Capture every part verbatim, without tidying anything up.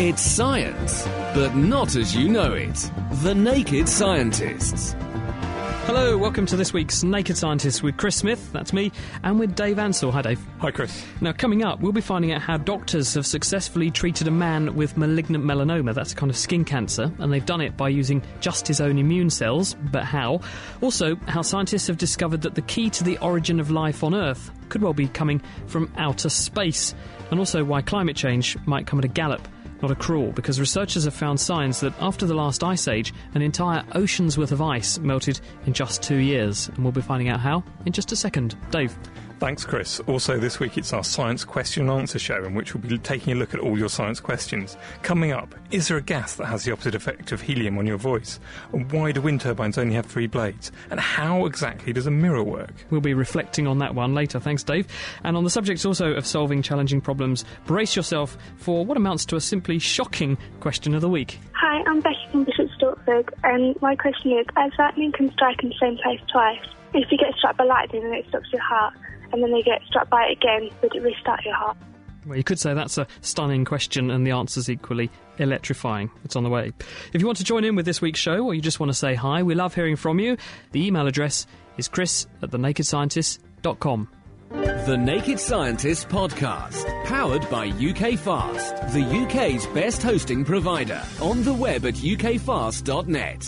It's science, but not as you know it. The Naked Scientists. Hello, welcome to this week's Naked Scientists with Chris Smith, that's me, and with Dave Ansell. Hi, Dave. Hi, Chris. Now, coming up, we'll be finding out how doctors have successfully treated a man with malignant melanoma, that's a kind of skin cancer, and they've done it by using just his own immune cells, but how? Also, how scientists have discovered that the key to the origin of life on Earth could well be coming from outer space, and also why climate change might come at a gallop, not a crawl, because researchers have found signs that after the last ice age, an entire ocean's worth of ice melted in just two years. And we'll be finding out how in just a second. Dave. Thanks, Chris. Also this week it's our Science Question and Answer show, in which we'll be taking a look at all your science questions. Coming up, is there a gas that has the opposite effect of helium on your voice? And why do wind turbines only have three blades? And how exactly does a mirror work? We'll be reflecting on that one later. Thanks, Dave. And on the subject also of solving challenging problems, brace yourself for what amounts to a simply shocking question of the week. Hi, I'm Becky from Bishop Stortford, and um, my question is, as lightning can strike in the same place twice, if you get struck by lightning and it stops your heart, and then they get struck by it again, would it restart your heart? Well, you could say that's a stunning question, and the answer's equally electrifying. It's on the way. If you want to join in with this week's show, or you just want to say hi, we love hearing from you. The email address is chris at the naked scientist dot com. The Naked Scientists podcast, powered by U K Fast, the U K's best hosting provider, on the web at U K fast dot net.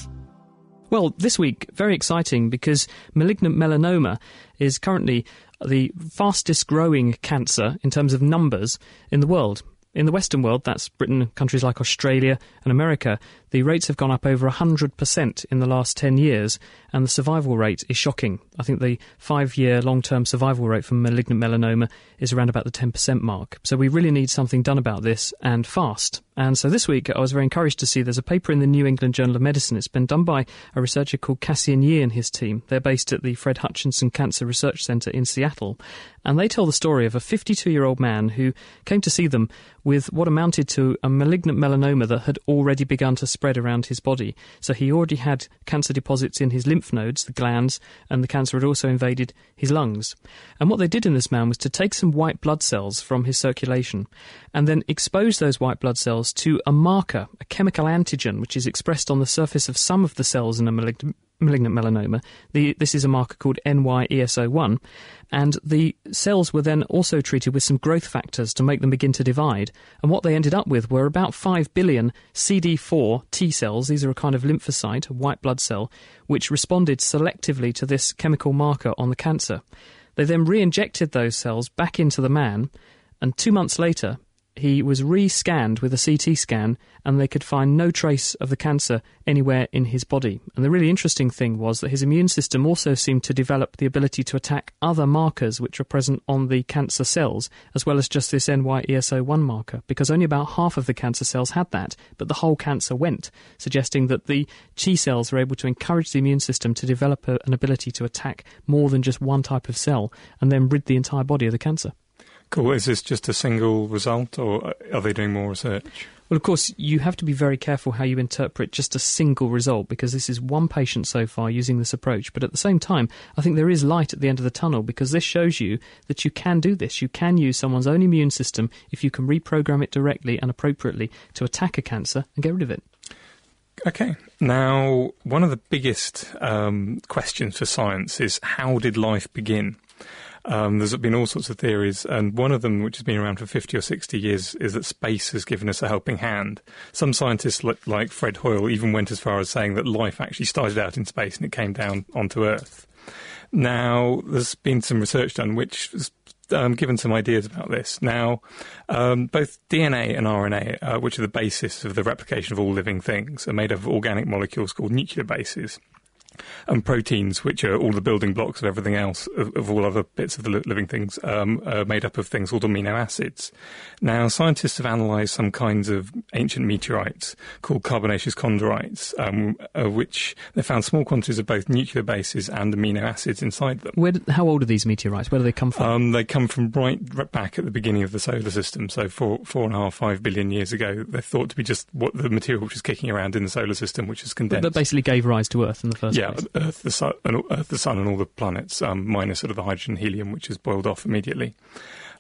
Well, this week, very exciting, because malignant melanoma is currently the fastest growing cancer in terms of numbers in the world. In the Western world, that's Britain, countries like Australia and America, the rates have gone up over one hundred percent in the last ten years, and the survival rate is shocking. I think the five-year long-term survival rate for malignant melanoma is around about the ten percent mark. So we really need something done about this, and fast. And so this week, I was very encouraged to see there's a paper in the New England Journal of Medicine. It's been done by a researcher called Cassian Yee and his team. They're based at the Fred Hutchinson Cancer Research Center in Seattle. And they tell the story of a fifty-two-year-old man who came to see them with what amounted to a malignant melanoma that had already begun to spread around his body. So he already had cancer deposits in his lymph nodes, the glands, and the cancer had also invaded his lungs. And what they did in this man was to take some white blood cells from his circulation and then expose those white blood cells to a marker, a chemical antigen, which is expressed on the surface of some of the cells in a malignant malignant melanoma. The, this is a marker called N Y E S O one, and the cells were then also treated with some growth factors to make them begin to divide, and what they ended up with were about five billion C D four T cells. These are a kind of lymphocyte, a white blood cell, which responded selectively to this chemical marker on the cancer. They then re-injected those cells back into the man, and two months later he was re-scanned with a C T scan, and they could find no trace of the cancer anywhere in his body. And the really interesting thing was that his immune system also seemed to develop the ability to attack other markers which were present on the cancer cells, as well as just this N Y E S O one marker, because only about half of the cancer cells had that, but the whole cancer went, suggesting that the T cells were able to encourage the immune system to develop a, an ability to attack more than just one type of cell, and then rid the entire body of the cancer. Cool. Is this just a single result, or are they doing more research? Well, of course, you have to be very careful how you interpret just a single result, because this is one patient so far using this approach. But at the same time, I think there is light at the end of the tunnel, because this shows you that you can do this. You can use someone's own immune system if you can reprogram it directly and appropriately to attack a cancer and get rid of it. Okay. Now, one of the biggest um, questions for science is, how did life begin? Um, there's been all sorts of theories, and one of them, which has been around for fifty or sixty years, is that space has given us a helping hand. Some scientists, like Fred Hoyle, even went as far as saying that life actually started out in space and it came down onto Earth. Now, there's been some research done which has um, given some ideas about this. Now, um, both D N A and R N A, uh, which are the basis of the replication of all living things, are made up of organic molecules called nucleobases, and proteins, which are all the building blocks of everything else, of, of all other bits of the living things, um, are made up of things called amino acids. Now, scientists have analysed some kinds of ancient meteorites called carbonaceous chondrites, um, uh, which they found small quantities of both nucleobases and amino acids inside them. Where did, how old are these meteorites? Where do they come from? Um, they come from right back at the beginning of the solar system, so four, four and a half, five billion years ago. They're thought to be just what the material which is kicking around in the solar system, which is condensed. But that basically gave rise to Earth in the first place. Yeah. Earth, the sun, and Earth, the sun, and all the planets, um, minus sort of the hydrogen, helium, which is boiled off immediately.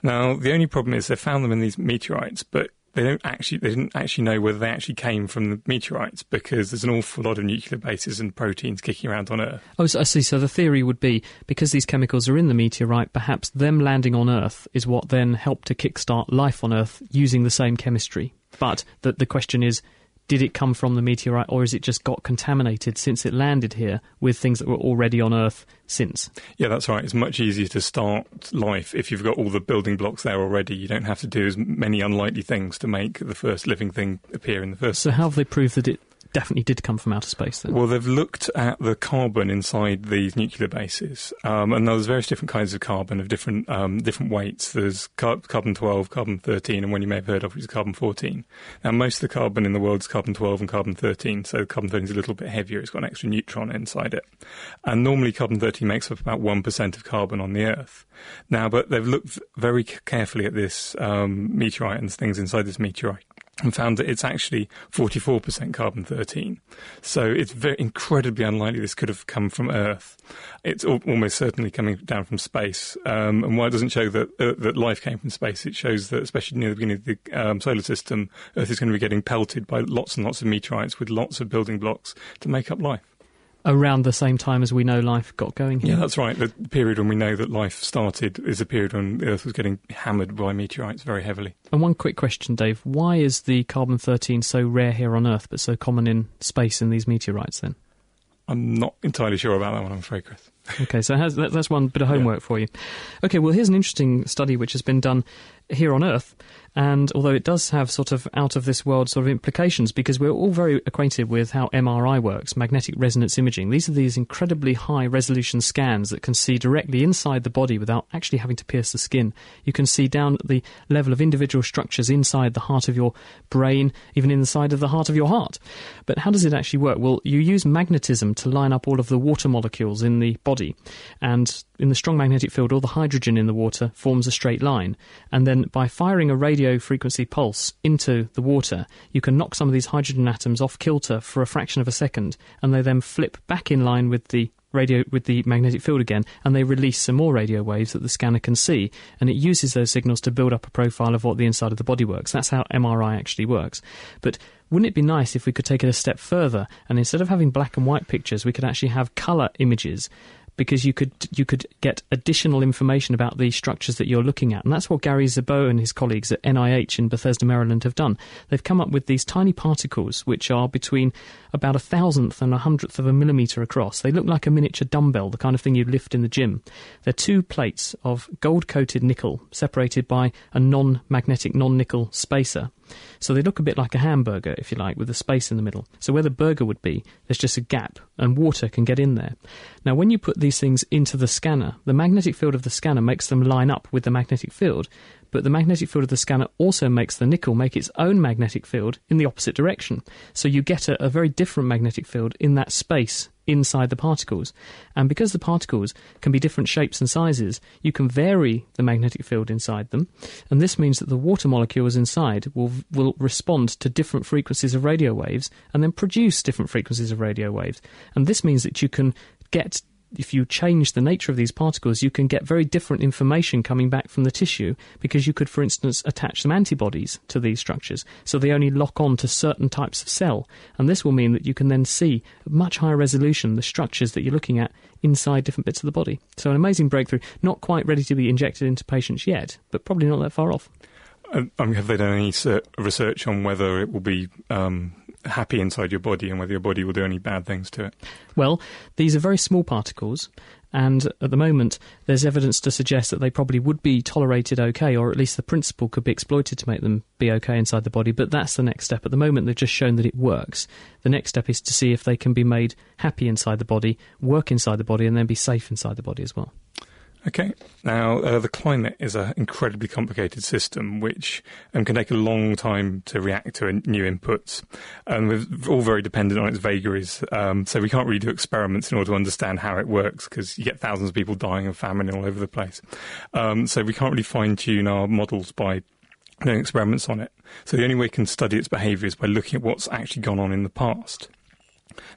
Now, the only problem is they found them in these meteorites, but they don't actually they didn't actually know whether they actually came from the meteorites, because there's an awful lot of nucleobases and proteins kicking around on Earth. Oh, so I see. So the theory would be, because these chemicals are in the meteorite, perhaps them landing on Earth is what then helped to kickstart life on Earth using the same chemistry. But the, the question is, did it come from the meteorite, or is it just got contaminated since it landed here with things that were already on Earth since? Yeah, that's right. It's much easier to start life if you've got all the building blocks there already. You don't have to do as many unlikely things to make the first living thing appear in the first. So how have they proved that it definitely did come from outer space then? Well, they've looked at the carbon inside these nucleobases, um, and there's various different kinds of carbon of different um, different weights. There's carbon twelve, carbon thirteen, and one you may have heard of is carbon fourteen. Now, most of the carbon in the world is carbon twelve and carbon thirteen, so carbon thirteen is a little bit heavier. It's got an extra neutron inside it. And normally carbon thirteen makes up about one percent of carbon on the Earth. Now, but they've looked very carefully at this um, meteorite and things inside this meteorite, and found that it's actually forty-four percent carbon thirteen. So it's very incredibly unlikely this could have come from Earth. It's al almost certainly coming down from space. Um, and while it doesn't show that uh, that life came from space, it shows that, especially near the beginning of the um, solar system, Earth is going to be getting pelted by lots and lots of meteorites with lots of building blocks to make up life. Around the same time as we know life got going here? Yeah, that's right. The period when we know that life started is a period when the Earth was getting hammered by meteorites very heavily. And one quick question, Dave. Why is the carbon thirteen so rare here on Earth but so common in space in these meteorites then? I'm not entirely sure about that one, I'm afraid, Chris. OK, so has, that, that's one bit of homework yeah. for you. OK, well, here's an interesting study which has been done here on Earth, and although it does have sort of out-of-this-world sort of implications, because we're all very acquainted with how M R I works, magnetic resonance imaging. These are these incredibly high-resolution scans that can see directly inside the body without actually having to pierce the skin. You can see down at the level of individual structures inside the heart of your brain, even inside of the heart of your heart. But how does it actually work? Well, you use magnetism to line up all of the water molecules in the body, and in the strong magnetic field, all the hydrogen in the water forms a straight line. And then by firing a radio frequency pulse into the water, you can knock some of these hydrogen atoms off kilter for a fraction of a second, and they then flip back in line with the radio with the magnetic field again, and they release some more radio waves that the scanner can see, and it uses those signals to build up a profile of what the inside of the body works. That's how M R I actually works. But wouldn't it be nice if we could take it a step further, and instead of having black and white pictures, we could actually have colour images, because you could you could get additional information about the structures that you're looking at. And that's what Gary Zabow and his colleagues at N I H in Bethesda, Maryland have done. They've come up with these tiny particles which are between about a thousandth and a hundredth of a millimetre across. They look like a miniature dumbbell, the kind of thing you'd lift in the gym. They're two plates of gold-coated nickel separated by a non-magnetic, non-nickel spacer. So they look a bit like a hamburger, if you like, with a space in the middle. So where the burger would be, there's just a gap, and water can get in there. Now, when you put these things into the scanner, the magnetic field of the scanner makes them line up with the magnetic field, but the magnetic field of the scanner also makes the nickel make its own magnetic field in the opposite direction. So you get a, a very different magnetic field in that space inside the particles. And because the particles can be different shapes and sizes, you can vary the magnetic field inside them. And this means that the water molecules inside will, will respond to different frequencies of radio waves and then produce different frequencies of radio waves. And this means that you can get, if you change the nature of these particles, you can get very different information coming back from the tissue, because you could, for instance, attach some antibodies to these structures so they only lock on to certain types of cell. And this will mean that you can then see at much higher resolution the structures that you're looking at inside different bits of the body. So an amazing breakthrough, not quite ready to be injected into patients yet, but probably not that far off. Um, have they done any research on whether it will be um, happy inside your body, and whether your body will do any bad things to it? Well, these are very small particles, and at the moment there's evidence to suggest that they probably would be tolerated okay, or at least the principle could be exploited to make them be okay inside the body, but that's the next step. At the moment they've just shown that it works. The next step is to see if they can be made happy inside the body, work inside the body, and then be safe inside the body as well. Okay. Now, uh, the climate is an incredibly complicated system which um, can take a long time to react to in new inputs. And we're all very dependent on its vagaries, um, so we can't really do experiments in order to understand how it works, because you get thousands of people dying of famine all over the place. Um, so we can't really fine-tune our models by doing experiments on it. So the only way we can study its behaviour is by looking at what's actually gone on in the past.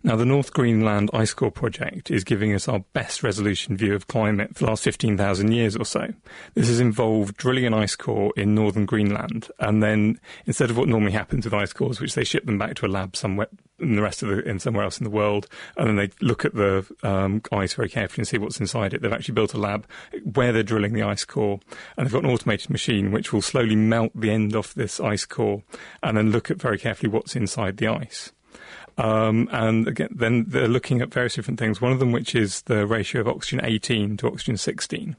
Now, the North Greenland ice core project is giving us our best resolution view of climate for the last fifteen thousand years or so. This has involved drilling an ice core in northern Greenland, and then instead of what normally happens with ice cores, which they ship them back to a lab somewhere in the rest of the, in somewhere else in the world, and then they look at the um, ice very carefully and see what's inside it. They've actually built a lab where they're drilling the ice core, and they've got an automated machine which will slowly melt the end off this ice core and then look at very carefully what's inside the ice. Um, and again, then they're looking at various different things, one of them which is the ratio of oxygen eighteen to oxygen sixteen.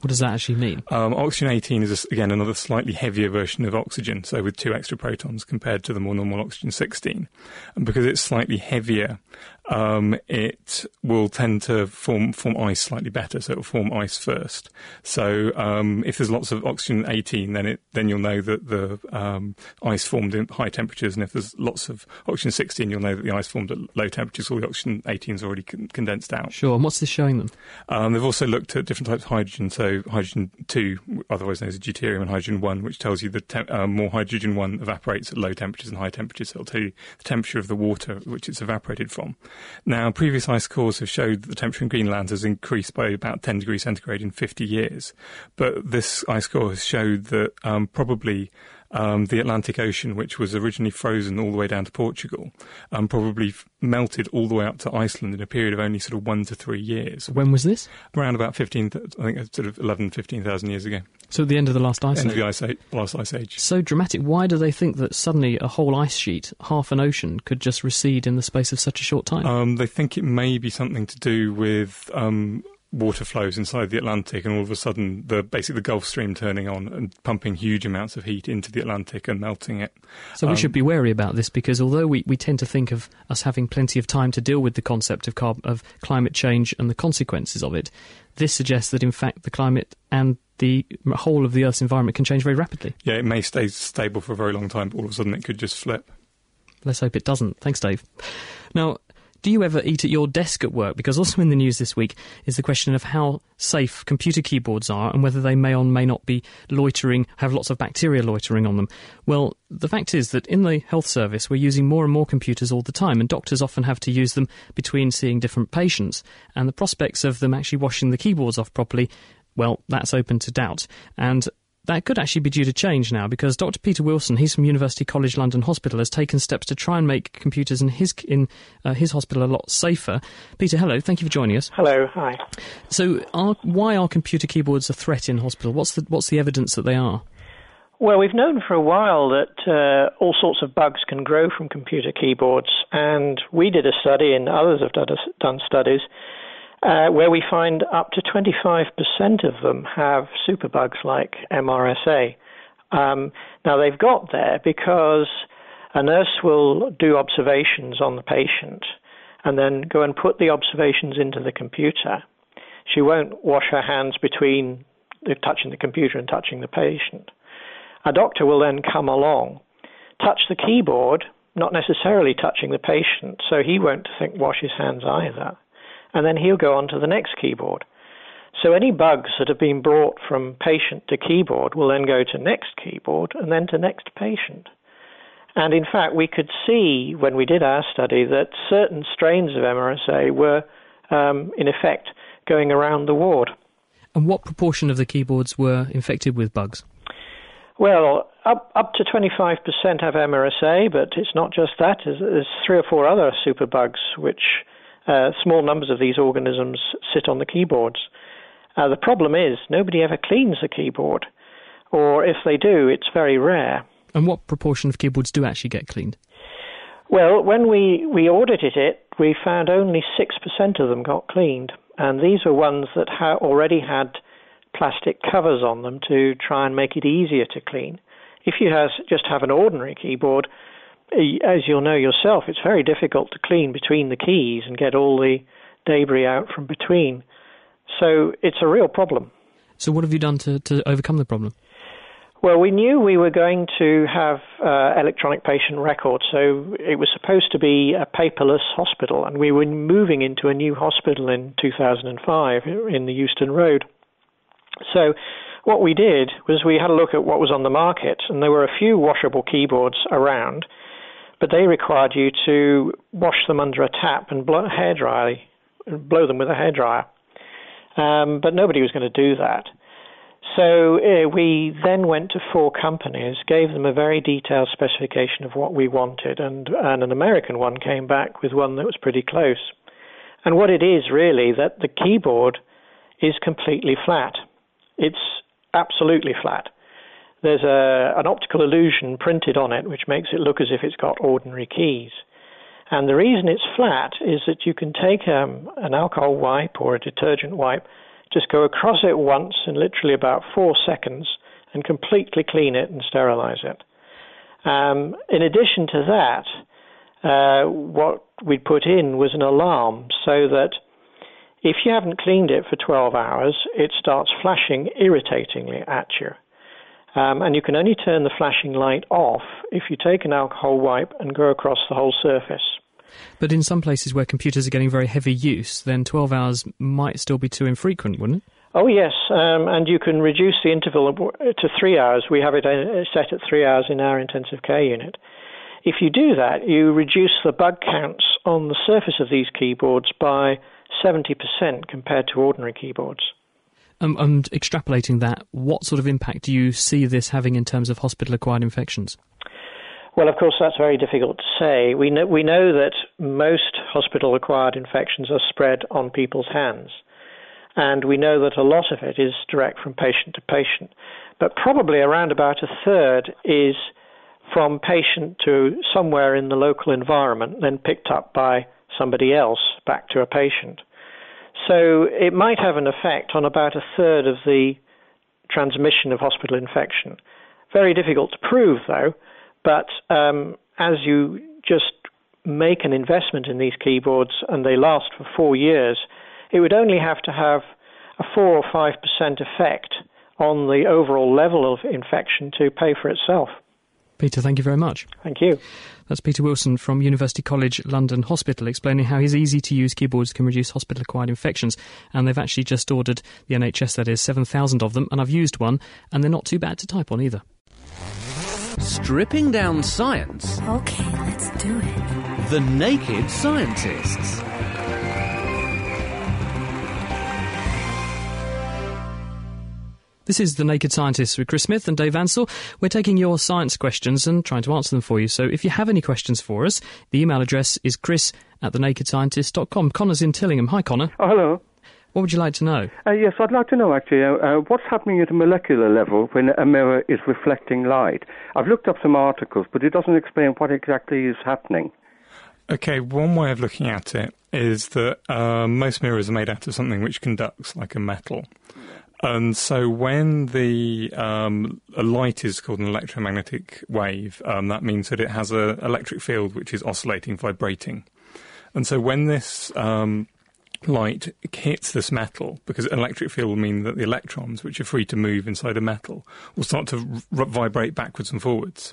What does that actually mean? Um, oxygen eighteen is, again, another slightly heavier version of oxygen, so with two extra protons compared to the more normal oxygen sixteen. And because it's slightly heavier, um, it will tend to form form ice slightly better, so it will form ice first. So um, if there's lots of oxygen eighteen, then it then you'll know that the um, ice formed at high temperatures, and if there's lots of oxygen sixteen, you'll know that the ice formed at low temperatures, all the oxygen eighteen is already con- condensed out. Sure, and what's this showing them? Um, they've also looked at different types of hydrogen, so hydrogen two, otherwise known as deuterium, and hydrogen one, which tells you that te- uh, more hydrogen one evaporates at low temperatures and high temperatures, so it'll tell you the temperature of the water which it's evaporated from. Now, previous ice cores have showed that the temperature in Greenland has increased by about ten degrees centigrade in fifty years, but this ice core has showed that um, probably Um, the Atlantic Ocean, which was originally frozen all the way down to Portugal, um, probably f- melted all the way up to Iceland in a period of only sort of one to three years. When was this? Around about fifteen, th- I think, sort of eleven, fifteen thousand years ago. So at the end of the last ice end age. End of the ice age, last ice age. So dramatic. Why do they think that suddenly a whole ice sheet, half an ocean, could just recede in the space of such a short time? Um, they think it may be something to do with Um, water flows inside the Atlantic, and all of a sudden the basically the Gulf Stream turning on and pumping huge amounts of heat into the Atlantic and melting it. So um, we should be wary about this, because although we, we tend to think of us having plenty of time to deal with the concept of carb- of climate change and the consequences of it, this suggests that in fact the climate and the whole of the Earth's environment can change very rapidly. Yeah, it may stay stable for a very long time, but all of a sudden it could just flip. Let's hope it doesn't. Thanks, Dave. Now, do you ever eat at your desk at work? Because also in the news this week is the question of how safe computer keyboards are, and whether they may or may not be loitering, have lots of bacteria loitering on them. Well, the fact is that in the health service, we're using more and more computers all the time, and doctors often have to use them between seeing different patients. And the prospects of them actually washing the keyboards off properly, well, that's open to doubt. And that could actually be due to change now, because Doctor Peter Wilson, he's from University College London Hospital, has taken steps to try and make computers in his in uh, his hospital a lot safer. Peter, hello. Thank you for joining us. Hello. Hi. So, are, why are computer keyboards a threat in hospital? What's the what's the evidence that they are? Well, we've known for a while that uh, all sorts of bugs can grow from computer keyboards, and we did a study, and others have done, done studies, Uh, where we find up to twenty-five percent of them have superbugs like M R S A. Um, now, they've got there because a nurse will do observations on the patient and then go and put the observations into the computer. She won't wash her hands between touching the computer and touching the patient. A doctor will then come along, touch the keyboard, not necessarily touching the patient, so he won't think wash his hands either. And then he'll go on to the next keyboard. So any bugs that have been brought from patient to keyboard will then go to next keyboard and then to next patient. And in fact, we could see when we did our study that certain strains of M R S A were, um, in effect, going around the ward. And what proportion of the keyboards were infected with bugs? Well, up up to twenty-five percent have M R S A, but it's not just that. There's, there's three or four other superbugs which Uh, small numbers of these organisms sit on the keyboards. Uh, the problem is nobody ever cleans the keyboard, or if they do, it's very rare. And what proportion of keyboards do actually get cleaned? Well, when we, we audited it, we found only six percent of them got cleaned, and these were ones that ha- already had plastic covers on them to try and make it easier to clean. If you has, just have an ordinary keyboard, as you'll know yourself, it's very difficult to clean between the keys and get all the debris out from between. So it's a real problem. So what have you done to, to overcome the problem? Well, we knew we were going to have uh, electronic patient records. So it was supposed to be a paperless hospital, and we were moving into a new hospital in two thousand five in the Euston Road. So what we did was we had a look at what was on the market, and there were a few washable keyboards around. but they required you to wash them under a tap and blow, hairdry, blow them with a hairdryer. Um, but nobody was going to do that. So uh, we then went to four companies, gave them a very detailed specification of what we wanted, and, and an American one came back with one that was pretty close. And what it is really that the keyboard is completely flat. It's absolutely flat. There's a, an optical illusion printed on it which makes it look as if it's got ordinary keys. And the reason it's flat is that you can take um, an alcohol wipe or a detergent wipe, just go across it once in literally about four seconds and completely clean it and sterilize it. Um, in addition to that, uh, what we put in was an alarm so that if you haven't cleaned it for twelve hours, it starts flashing irritatingly at you. Um, and you can only turn the flashing light off if you take an alcohol wipe and go across the whole surface. But in some places where computers are getting very heavy use, then twelve hours might still be too infrequent, wouldn't it? Oh, yes, um, and you can reduce the interval to three hours. We have it set at three hours in our intensive care unit. If you do that, you reduce the bug counts on the surface of these keyboards by seventy percent compared to ordinary keyboards. Um, and extrapolating that, what sort of impact do you see this having in terms of hospital-acquired infections? Well, of course, that's very difficult to say. We know, we know that most hospital-acquired infections are spread on people's hands, and we know that a lot of it is direct from patient to patient. But probably around about a third is from patient to somewhere in the local environment, then picked up by somebody else back to a patient. So it might have an effect on about a third of the transmission of hospital infection. Very difficult to prove, though. But um, as you just make an investment in these keyboards and they last for four years, it would only have to have a four or five percent effect on the overall level of infection to pay for itself. Peter, thank you very much. Thank you. That's Peter Wilson from University College London Hospital explaining how his easy-to-use keyboards can reduce hospital-acquired infections. And they've actually just ordered, the N H S that is, seven thousand of them, and I've used one, and they're not too bad to type on either. Stripping down science. OK, let's do it. The Naked Scientists. This is The Naked Scientists with Chris Smith and Dave Ansell. We're taking your science questions and trying to answer them for you. So if you have any questions for us, the email address is chris at thenakedscientist.com. Connor's in Tillingham. Hi, Connor. Oh, hello. What would you like to know? Uh, yes, I'd like to know, actually, uh, uh, what's happening at a molecular level when a mirror is reflecting light? I've looked up some articles, but it doesn't explain what exactly is happening. OK, one way of looking at it is that uh, most mirrors are made out of something which conducts, like a metal. And so when the um, a light is called an electromagnetic wave, um, that means that it has an electric field which is oscillating, vibrating. And so when this... Um, light hits this metal, because an electric field will mean that the electrons, which are free to move inside a metal, will start to r- vibrate backwards and forwards.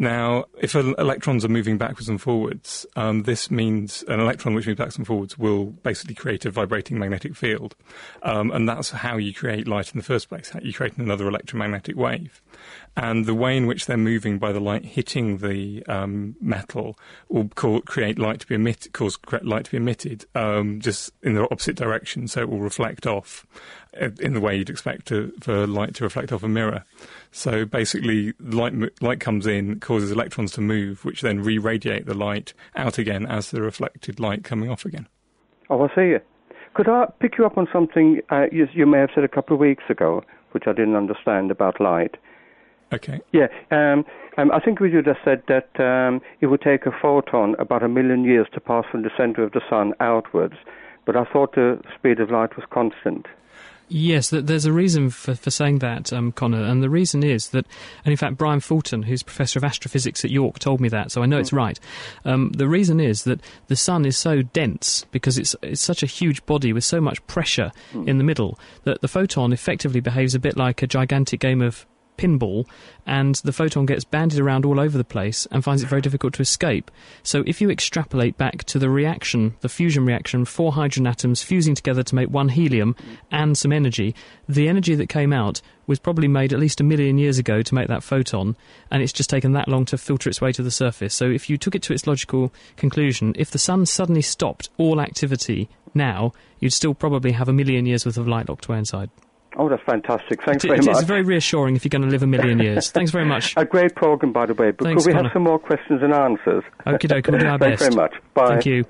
Now, if electrons are moving backwards and forwards, um, this means an electron which moves backwards and forwards will basically create a vibrating magnetic field. Um, and that's how you create light in the first place. You create another electromagnetic wave. And the way in which they're moving by the light hitting the um, metal will call, create light to be emitted, cause light to be emitted um, just in the opposite direction, so it will reflect off in the way you'd expect to, for light to reflect off a mirror. So basically, light light comes in, causes electrons to move, which then re-radiate the light out again as the reflected light coming off again. Oh, I see. Could I pick you up on something uh, you, you may have said a couple of weeks ago, which I didn't understand about light? Okay. Yeah, um, um, I think you just said that um, it would take a photon about a million years to pass from the centre of the sun outwards, but I thought the speed of light was constant. Yes, there's a reason for, for saying that, um, Connor, and the reason is that, and in fact Brian Fulton, who's Professor of Astrophysics at York, told me that, so I know it's right. Um, the reason is that the sun is so dense, because it's, it's such a huge body with so much pressure in the middle, that the photon effectively behaves a bit like a gigantic game of pinball, and the photon gets bandied around all over the place and finds it very difficult to escape. So if you extrapolate back to the reaction, the fusion reaction, four hydrogen atoms fusing together to make one helium and some energy, the energy that came out was probably made at least a million years ago to make that photon, and it's just taken that long to filter its way to the surface. So if you took it to its logical conclusion, if the sun suddenly stopped all activity now, you'd still probably have a million years worth of light locked away inside. Oh, that's fantastic. Thanks it, very it, much. It's very reassuring if you're going to live a million years. Thanks very much. A great programme, by the way. But Thanks, could we Connor. have some more questions and answers? Okie dokie, we'll do our Thanks best. Thanks very much. Bye. Thank you.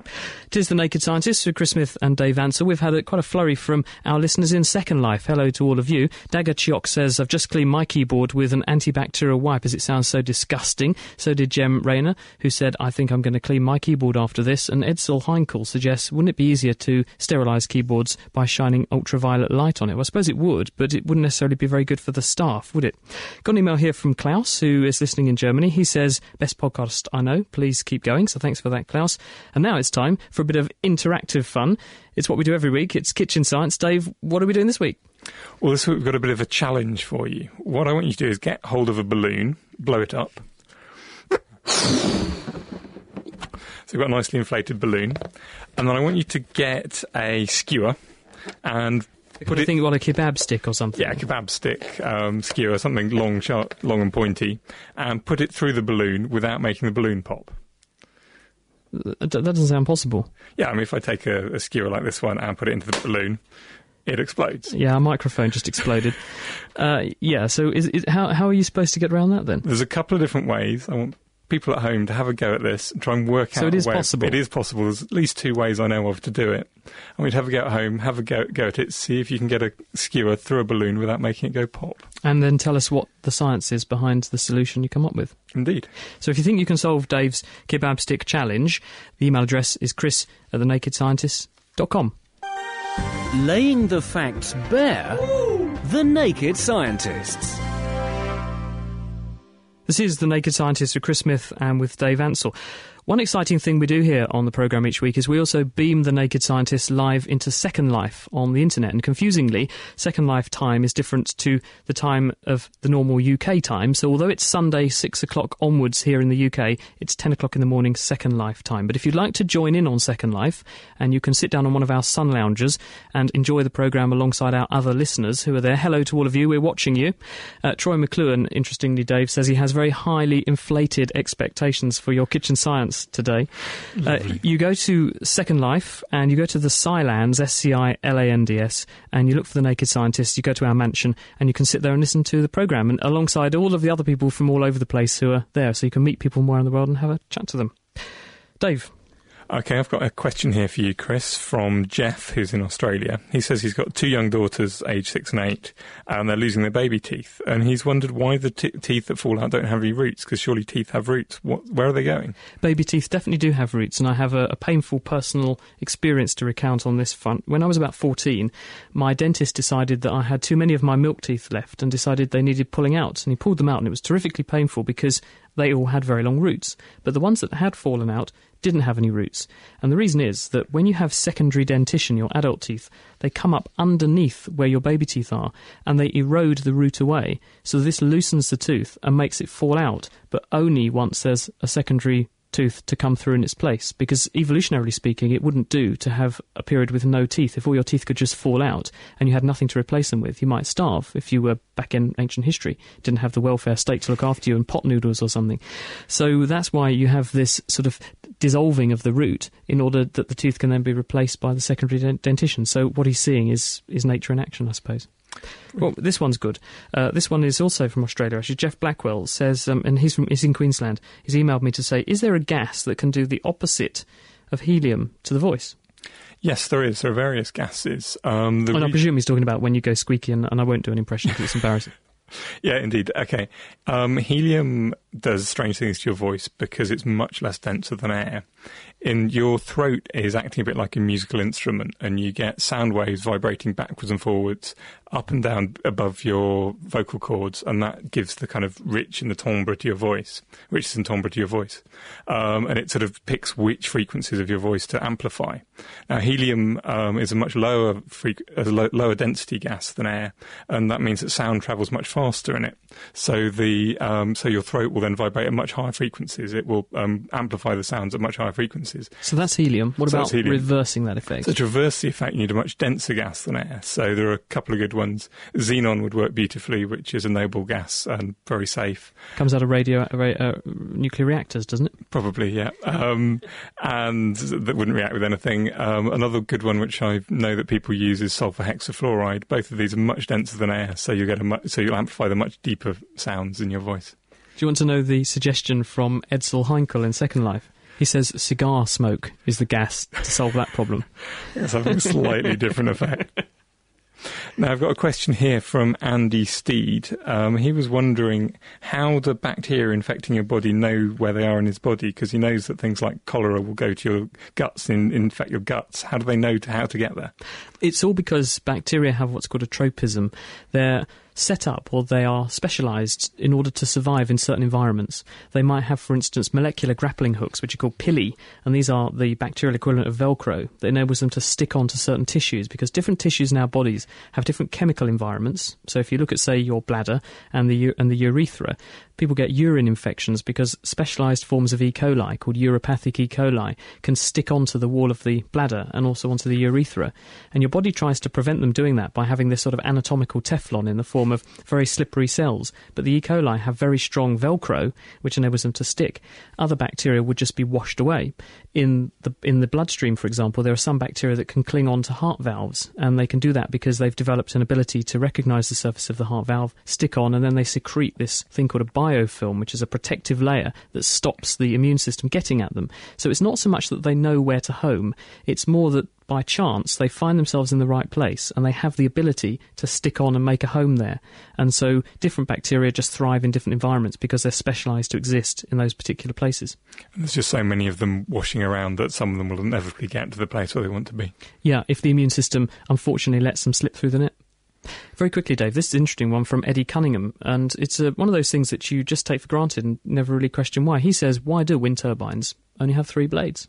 It is The Naked Scientists with Chris Smith and Dave Ansell. We've had a, quite a flurry from our listeners in Second Life. Hello to all of you. Dagger Chiok says, I've just cleaned my keyboard with an antibacterial wipe as it sounds so disgusting. So did Jem Rayner, who said, I think I'm going to clean my keyboard after this. And Edsel Heinkel suggests, wouldn't it be easier to sterilise keyboards by shining ultraviolet light on it? Well, I suppose it would. Would, but it wouldn't necessarily be very good for the staff, would it? Got an email here from Klaus, who is listening in Germany. He says, best podcast I know, please keep going. So thanks for that, Klaus. And now it's time for a bit of interactive fun. It's what we do every week. It's Kitchen Science. Dave, what are we doing this week? Well, this week we've got a bit of a challenge for you. What I want you to do is get hold of a balloon, blow it up. So we've got a nicely inflated balloon. And then I want you to get a skewer and... Put I think it on a kebab stick or something. Yeah, a kebab stick, um, skewer, something long, sharp, long and pointy, and put it through the balloon without making the balloon pop. That doesn't sound possible. Yeah, I mean, if I take a, a skewer like this one and put it into the balloon, it explodes. Yeah, our microphone just exploded. uh, yeah, so is, is, how, how are you supposed to get around that then? There's a couple of different ways. I want people at home to have a go at this and try and work out so it is a way possible of, it is possible there's at least two ways I know of to do it, and we'd have a go at home, have a go, go at it, see if you can get a skewer through a balloon without making it go pop, and then tell us what the science is behind the solution you come up with. Indeed. So if you think you can solve Dave's kebab stick challenge, the email address is chris at the naked scientist dot com. Laying the facts bare. Ooh. The Naked Scientists. This is The Naked Scientist with Chris Smith and with Dave Ansell. One exciting thing we do here on the programme each week is we also beam The Naked Scientist live into Second Life on the internet. And confusingly, Second Life time is different to the time of the normal U K time. So although it's Sunday, six o'clock onwards here in the U K, it's ten o'clock in the morning Second Life time. But if you'd like to join in on Second Life, and you can sit down on one of our sun loungers and enjoy the programme alongside our other listeners who are there. Hello to all of you. We're watching you. Uh, Troy McLuhan, interestingly, Dave, says he has very highly inflated expectations for your kitchen science today. Uh, you go to Second Life and you go to the Scilands, S C I L A N D S, and you look for The Naked Scientists. You go to our mansion and you can sit there and listen to the programme, and alongside all of the other people from all over the place who are there, so you can meet people more in the world and have a chat to them. Dave. Okay, I've got a question here for you, Chris, from Jeff, who's in Australia. He says he's got two young daughters, aged six and eight, and they're losing their baby teeth. And he's wondered why the t- teeth that fall out don't have any roots, because surely teeth have roots. What, where are they going? Baby teeth definitely do have roots, and I have a, a painful personal experience to recount on this front. When I was about fourteen, my dentist decided that I had too many of my milk teeth left and decided they needed pulling out. And he pulled them out, and it was terrifically painful because they all had very long roots. But the ones that had fallen out didn't have any roots. And the reason is that when you have secondary dentition, your adult teeth, they come up underneath where your baby teeth are and they erode the root away. So this loosens the tooth and makes it fall out, but only once there's a secondary tooth to come through in its place, because evolutionarily speaking it wouldn't do to have a period with no teeth. If all your teeth could just fall out and you had nothing to replace them with, you might starve. If you were back in ancient history, didn't have the welfare state to look after you and pot noodles or something. So that's why you have this sort of dissolving of the root in order that the tooth can then be replaced by the secondary dent- dentition. So what he's seeing is is nature in action, I suppose. Well, this one's good. Uh, this one is also from Australia, actually. Jeff Blackwell says, um, and he's from he's in Queensland, he's emailed me to say, is there a gas that can do the opposite of helium to the voice? Yes, there is. There are various gases. Um, the and I re- presume he's talking about when you go squeaky, and, and I won't do an impression because it's embarrassing. Yeah, indeed. Okay. Um, helium does strange things to your voice because it's much less denser than air. In your throat is acting a bit like a musical instrument, and you get sound waves vibrating backwards and forwards, up and down above your vocal cords, and that gives the kind of rich in the timbre to your voice, richness in timbre to your voice. Um, and it sort of picks which frequencies of your voice to amplify. Now, helium um, is a much lower, freq- a lo- lower density gas than air, and that means that sound travels much faster capacitor in it. So the um, so your throat will then vibrate at much higher frequencies. It will um, amplify the sounds at much higher frequencies. So that's helium. What so about helium. reversing that effect? So to reverse the effect, you need a much denser gas than air. So there are a couple of good ones. Xenon would work beautifully, which is a noble gas and very safe. Comes out of radio uh, nuclear reactors, doesn't it? Probably, yeah. Um, and that wouldn't react with anything. Um, another good one, which I know that people use, is sulfur hexafluoride. Both of these are much denser than air, so you'll get a much, so you'll amplify the much deeper of sounds in your voice. Do you want to know the suggestion from Edsel Heinkel in Second Life? He says cigar smoke is the gas to solve that problem. It's having a slightly different effect. Now, I've got a question here from Andy Steed. Um, he was wondering how the bacteria infecting your body know where they are in his body, because he knows that things like cholera will go to your guts and infect your guts. How do they know to, how to get there? It's all because bacteria have what's called a tropism. They're set up, or they are specialised in order to survive in certain environments. They might have, for instance, molecular grappling hooks, which are called pili, and these are the bacterial equivalent of Velcro that enables them to stick onto certain tissues, because different tissues in our bodies have different chemical environments. So if you look at, say, your bladder and the and the urethra, people get urine infections because specialised forms of E. coli, called uropathic E. coli, can stick onto the wall of the bladder and also onto the urethra. And your body tries to prevent them doing that by having this sort of anatomical Teflon in the form of very slippery cells. But the E. coli have very strong Velcro, which enables them to stick. Other bacteria would just be washed away. In the, in the bloodstream, for example, there are some bacteria that can cling on to heart valves, and they can do that because they've developed an ability to recognise the surface of the heart valve, stick on, and then they secrete this thing called a biofilm, which is a protective layer that stops the immune system getting at them. So it's not so much that they know where to home, it's more that by chance they find themselves in the right place and they have the ability to stick on and make a home there. And so different bacteria just thrive in different environments because they're specialised to exist in those particular places. And there's just so many of them washing around that some of them will inevitably get to the place where they want to be. Yeah, if the immune system unfortunately lets them slip through the net. Very quickly, Dave, this is an interesting one from Eddie Cunningham, and it's a, one of those things that you just take for granted and never really question why. He says, why do wind turbines only have three blades?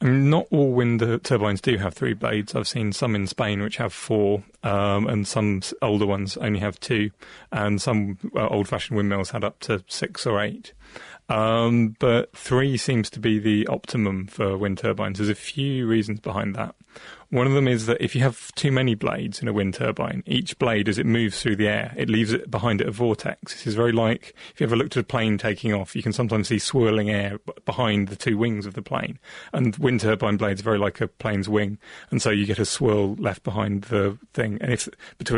I mean, not all wind turbines do have three blades. I've seen some in Spain which have four, um, and some older ones only have two, and some uh, old-fashioned windmills had up to six or eight. Um, but three seems to be the optimum for wind turbines. There's a few reasons behind that. One of them is that if you have too many blades in a wind turbine, each blade, as it moves through the air, it leaves it behind it a vortex. This is very like, if you ever looked at a plane taking off, you can sometimes see swirling air behind the two wings of the plane. And wind turbine blades are very like a plane's wing, and so you get a swirl left behind the thing, and if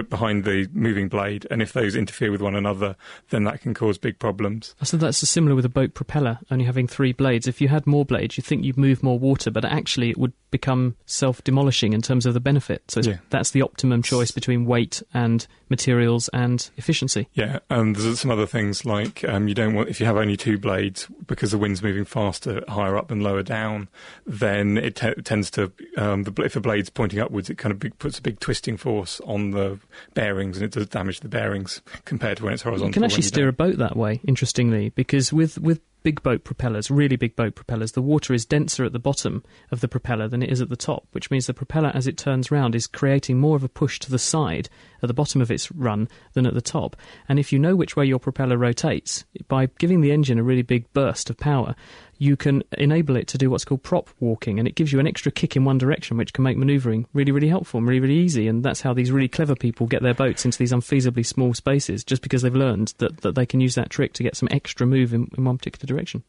behind the moving blade, and if those interfere with one another, then that can cause big problems. So that's similar with a boat propeller only having three blades. If you had more blades, you'd think you'd move more water, but actually it would become self-demolishing in terms of the benefit. So yeah, that's the optimum choice between weight and materials and efficiency. Yeah, and there's some other things like um, you don't want, if you have only two blades, because the wind's moving faster higher up and lower down, then it t tends to, um, the, if the blade's pointing upwards, it kind of big, puts a big twisting force on the bearings, and it does damage the bearings compared to when it's horizontal. You can actually steer a boat that way, interestingly, because with, with big boat propellers, really big boat propellers, the water is denser at the bottom of the propeller than it is at the top, which means the propeller, as it turns round, is creating more of a push to the side at the bottom of its run than at the top. And if you know which way your propeller rotates, by giving the engine a really big burst of power, you can enable it to do what's called prop walking, and it gives you an extra kick in one direction, which can make manoeuvring really, really helpful and really, really easy. And that's how these really clever people get their boats into these unfeasibly small spaces, just because they've learned that, that they can use that trick to get some extra move in, in one particular direction.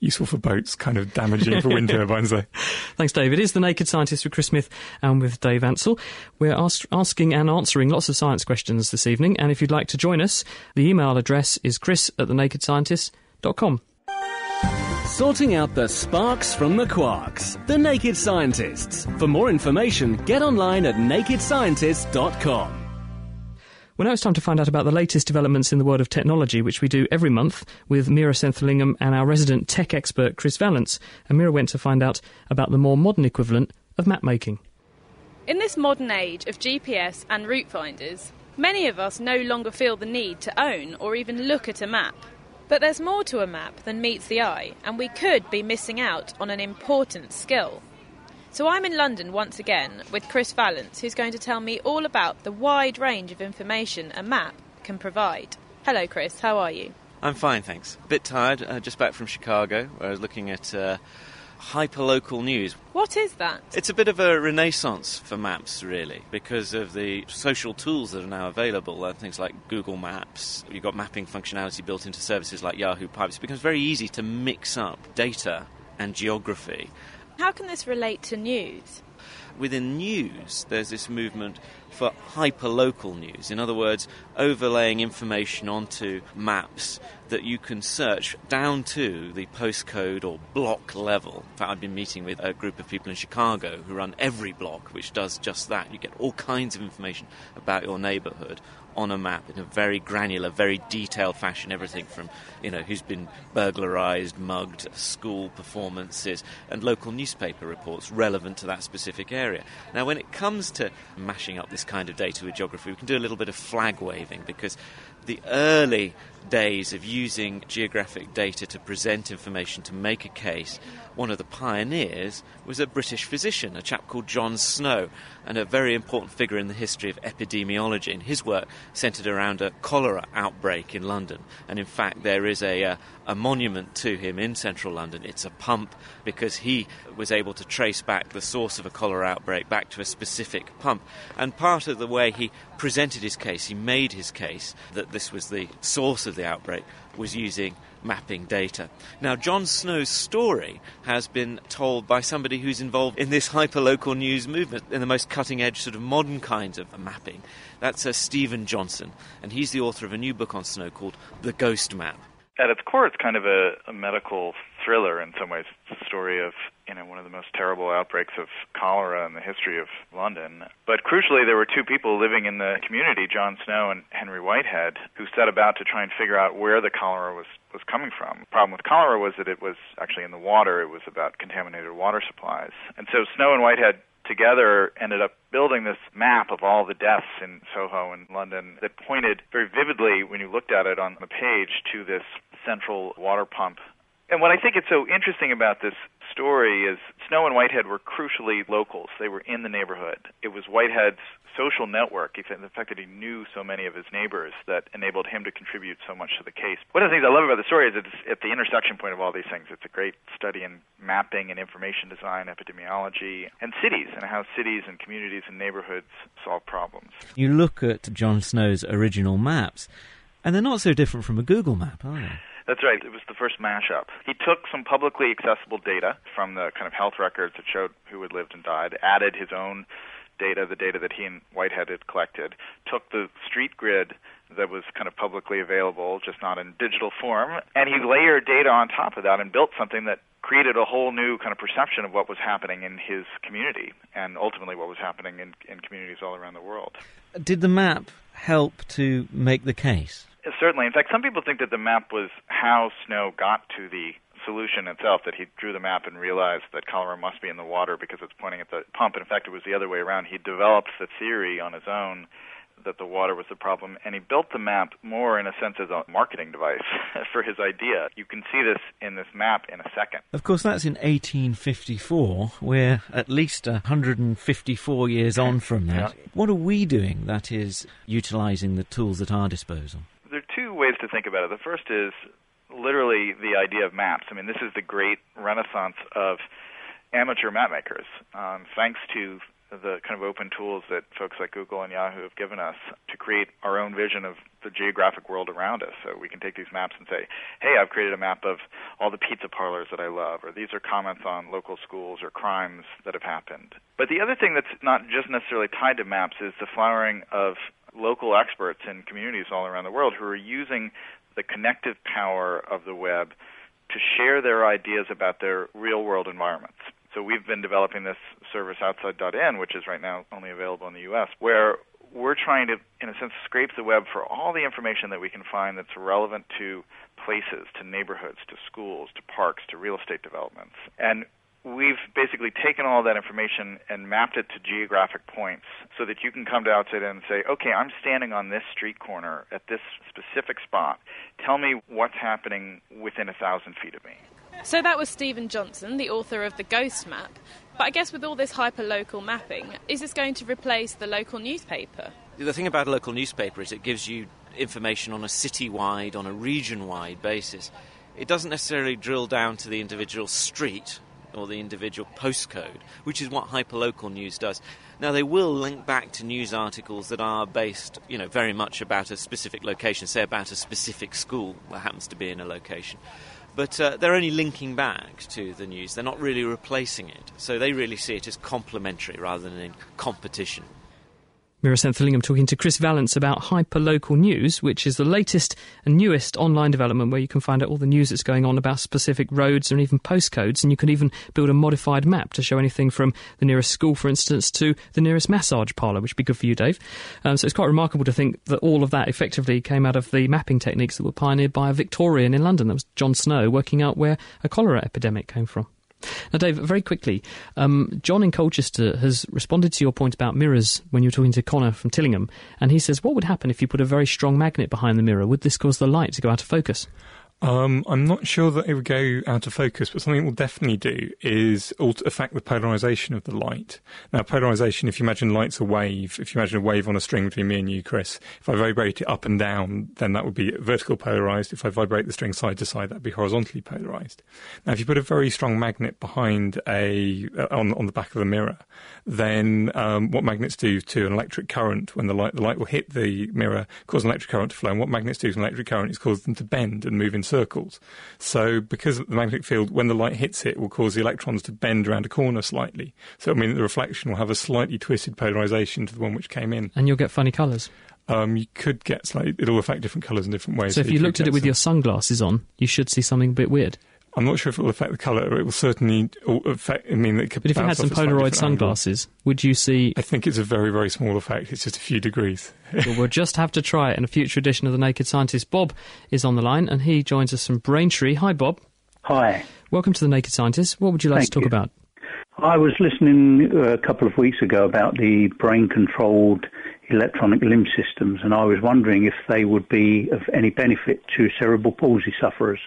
Useful for boats, kind of damaging for wind turbines, though. Thanks, Dave. It is The Naked Scientist with Chris Smith and with Dave Ansell. We're ask asking and answering lots of science questions this evening, and if you'd like to join us, the email address is chris at the naked scientist dot com. Sorting out the sparks from the quarks. The Naked Scientists. For more information, get online at naked scientists dot com. Well, now it's time to find out about the latest developments in the world of technology, which we do every month with Meera Senthilingam and our resident tech expert, Chris Vallance. And Meera went to find out about the more modern equivalent of map-making. In this modern age of G P S and route finders, many of us no longer feel the need to own or even look at a map. But there's more to a map than meets the eye, and we could be missing out on an important skill. So I'm in London once again with Chris Vallance, who's going to tell me all about the wide range of information a map can provide. Hello, Chris. How are you? I'm fine, thanks. A bit tired, uh, just back from Chicago, where I was looking at uh, hyperlocal news. What is that? It's a bit of a renaissance for maps, really, because of the social tools that are now available, uh, things like Google Maps. You've got mapping functionality built into services like Yahoo Pipes. It becomes very easy to mix up data and geography. How can this relate to news? Within news, there's this movement for hyperlocal news. In other words, overlaying information onto maps that you can search down to the postcode or block level. In fact, I've been meeting with a group of people in Chicago who run every block, which does just that. You get all kinds of information about your neighbourhood on a map in a very granular, very detailed fashion, everything from, you know, who's been burglarised, mugged, school performances, and local newspaper reports relevant to that specific area. Now, when it comes to mashing up this kind of data with geography, we can do a little bit of flag waving, because the early days of using geographic data to present information to make a case, one of the pioneers was a British physician, a chap called John Snow, and a very important figure in the history of epidemiology. And his work centred around a cholera outbreak in London. And in fact, there is a, a, a monument to him in central London. It's a pump, because he was able to trace back the source of a cholera outbreak back to a specific pump. And part of the way he presented his case, he made his case that this was the source of the outbreak, was using mapping data. Now, John Snow's story has been told by somebody who's involved in this hyperlocal news movement in the most cutting-edge sort of modern kinds of mapping. That's uh, Stephen Johnson, and he's the author of a new book on Snow called The Ghost Map. At its core, it's kind of a, a medical thriller in some ways. It's a story of, you know, one of the most terrible outbreaks of cholera in the history of London. But crucially, there were two people living in the community, John Snow and Henry Whitehead, who set about to try and figure out where the cholera was, was coming from. The problem with cholera was that it was actually in the water. It was about contaminated water supplies. And so Snow and Whitehead together ended up building this map of all the deaths in Soho and London that pointed very vividly, when you looked at it on the page, to this central water pump. And what I think is so interesting about this story is Snow and Whitehead were crucially locals. They were in the neighborhood. It was Whitehead's social network, the fact that he knew so many of his neighbors, that enabled him to contribute so much to the case. One of the things I love about the story is it's at the intersection point of all these things. It's a great study in mapping and information design, epidemiology, and cities, and how cities and communities and neighborhoods solve problems. You look at John Snow's original maps, and they're not so different from a Google map, are they? That's right. It was the first mashup. He took some publicly accessible data from the kind of health records that showed who had lived and died, added his own data, the data that he and Whitehead had collected, took the street grid that was kind of publicly available, just not in digital form, and he layered data on top of that and built something that created a whole new kind of perception of what was happening in his community and ultimately what was happening in, in communities all around the world. Did the map help to make the case? Certainly. In fact, some people think that the map was how Snow got to the solution itself, that he drew the map and realized that cholera must be in the water because it's pointing at the pump. And in fact, it was the other way around. He developed the theory on his own that the water was the problem, and he built the map more in a sense as a marketing device for his idea. You can see this in this map in a second. Of course, that's in eighteen fifty-four. We're at least one hundred fifty-four years on from that. Yeah. What are we doing that is utilising the tools at our disposal? There are two ways to think about it. The first is literally the idea of maps. I mean, this is the great renaissance of amateur mapmakers. Um, thanks to the kind of open tools that folks like Google and Yahoo have given us to create our own vision of the geographic world around us. So we can take these maps and say, hey, I've created a map of all the pizza parlors that I love, or these are comments on local schools or crimes that have happened. But the other thing that's not just necessarily tied to maps is the flowering of local experts in communities all around the world who are using the connective power of the web to share their ideas about their real-world environments. So we've been developing this service outside dot in, which is right now only available in the U S, where we're trying to, in a sense, scrape the web for all the information that we can find that's relevant to places, to neighborhoods, to schools, to parks, to real estate developments. And we've basically taken all that information and mapped it to geographic points so that you can come to Outside In and say, okay, I'm standing on this street corner at this specific spot. Tell me what's happening within a thousand feet of me. So that was Stephen Johnson, the author of The Ghost Map. But I guess with all this hyperlocal mapping, is this going to replace the local newspaper? The thing about a local newspaper is it gives you information on a city-wide, on a region-wide basis. It doesn't necessarily drill down to the individual street or the individual postcode, which is what hyperlocal news does. Now, they will link back to news articles that are based, you know, very much about a specific location, say about a specific school that happens to be in a location. But uh, they're only linking back to the news. They're not really replacing it. So they really see it as complementary rather than in competition. Meera Senthilingam talking to Chris Vallance about hyperlocal news, which is the latest and newest online development where you can find out all the news that's going on about specific roads and even postcodes, and you can even build a modified map to show anything from the nearest school, for instance, to the nearest massage parlour, which would be good for you, Dave. Um, so it's quite remarkable to think that all of that effectively came out of the mapping techniques that were pioneered by a Victorian in London. That was John Snow, working out where a cholera epidemic came from. Now, Dave, very quickly, um, John in Colchester has responded to your point about mirrors when you were talking to Connor from Tillingham, and he says, what would happen if you put a very strong magnet behind the mirror? Would this cause the light to go out of focus? Um, I'm not sure that it would go out of focus, but something it will definitely do is alter, affect the polarisation of the light. Now, polarisation, if you imagine light's a wave, if you imagine a wave on a string between me and you, Chris, if I vibrate it up and down, then that would be vertical polarised. If I vibrate the string side to side, that would be horizontally polarised. Now, if you put a very strong magnet behind a uh, on, on the back of a mirror, then um, what magnets do to an electric current when the light, the light will hit the mirror, cause an electric current to flow, and what magnets do to an electric current is cause them to bend and move in circles. So because the magnetic field, when the light hits it, will cause the electrons to bend around a corner slightly. So it'll mean that the reflection will have a slightly twisted polarisation to the one which came in. And you'll get funny colours. Um, you could get slightly... It'll affect different colours in different ways. So if you looked at it with your sunglasses on, you should see something a bit weird. I'm not sure if it will affect the colour. It will certainly affect... I mean, it could But if you had some Polaroid sunglasses, angle. would you see... I think it's a very, very small effect. It's just a few degrees. Well, we'll just have to try it in a future edition of The Naked Scientist. Bob is on the line, and he joins us from Braintree. Hi, Bob. Hi. Welcome to The Naked Scientist. What would you like Thank to talk you. about? I was listening a couple of weeks ago about the brain-controlled electronic limb systems, and I was wondering if they would be of any benefit to cerebral palsy sufferers.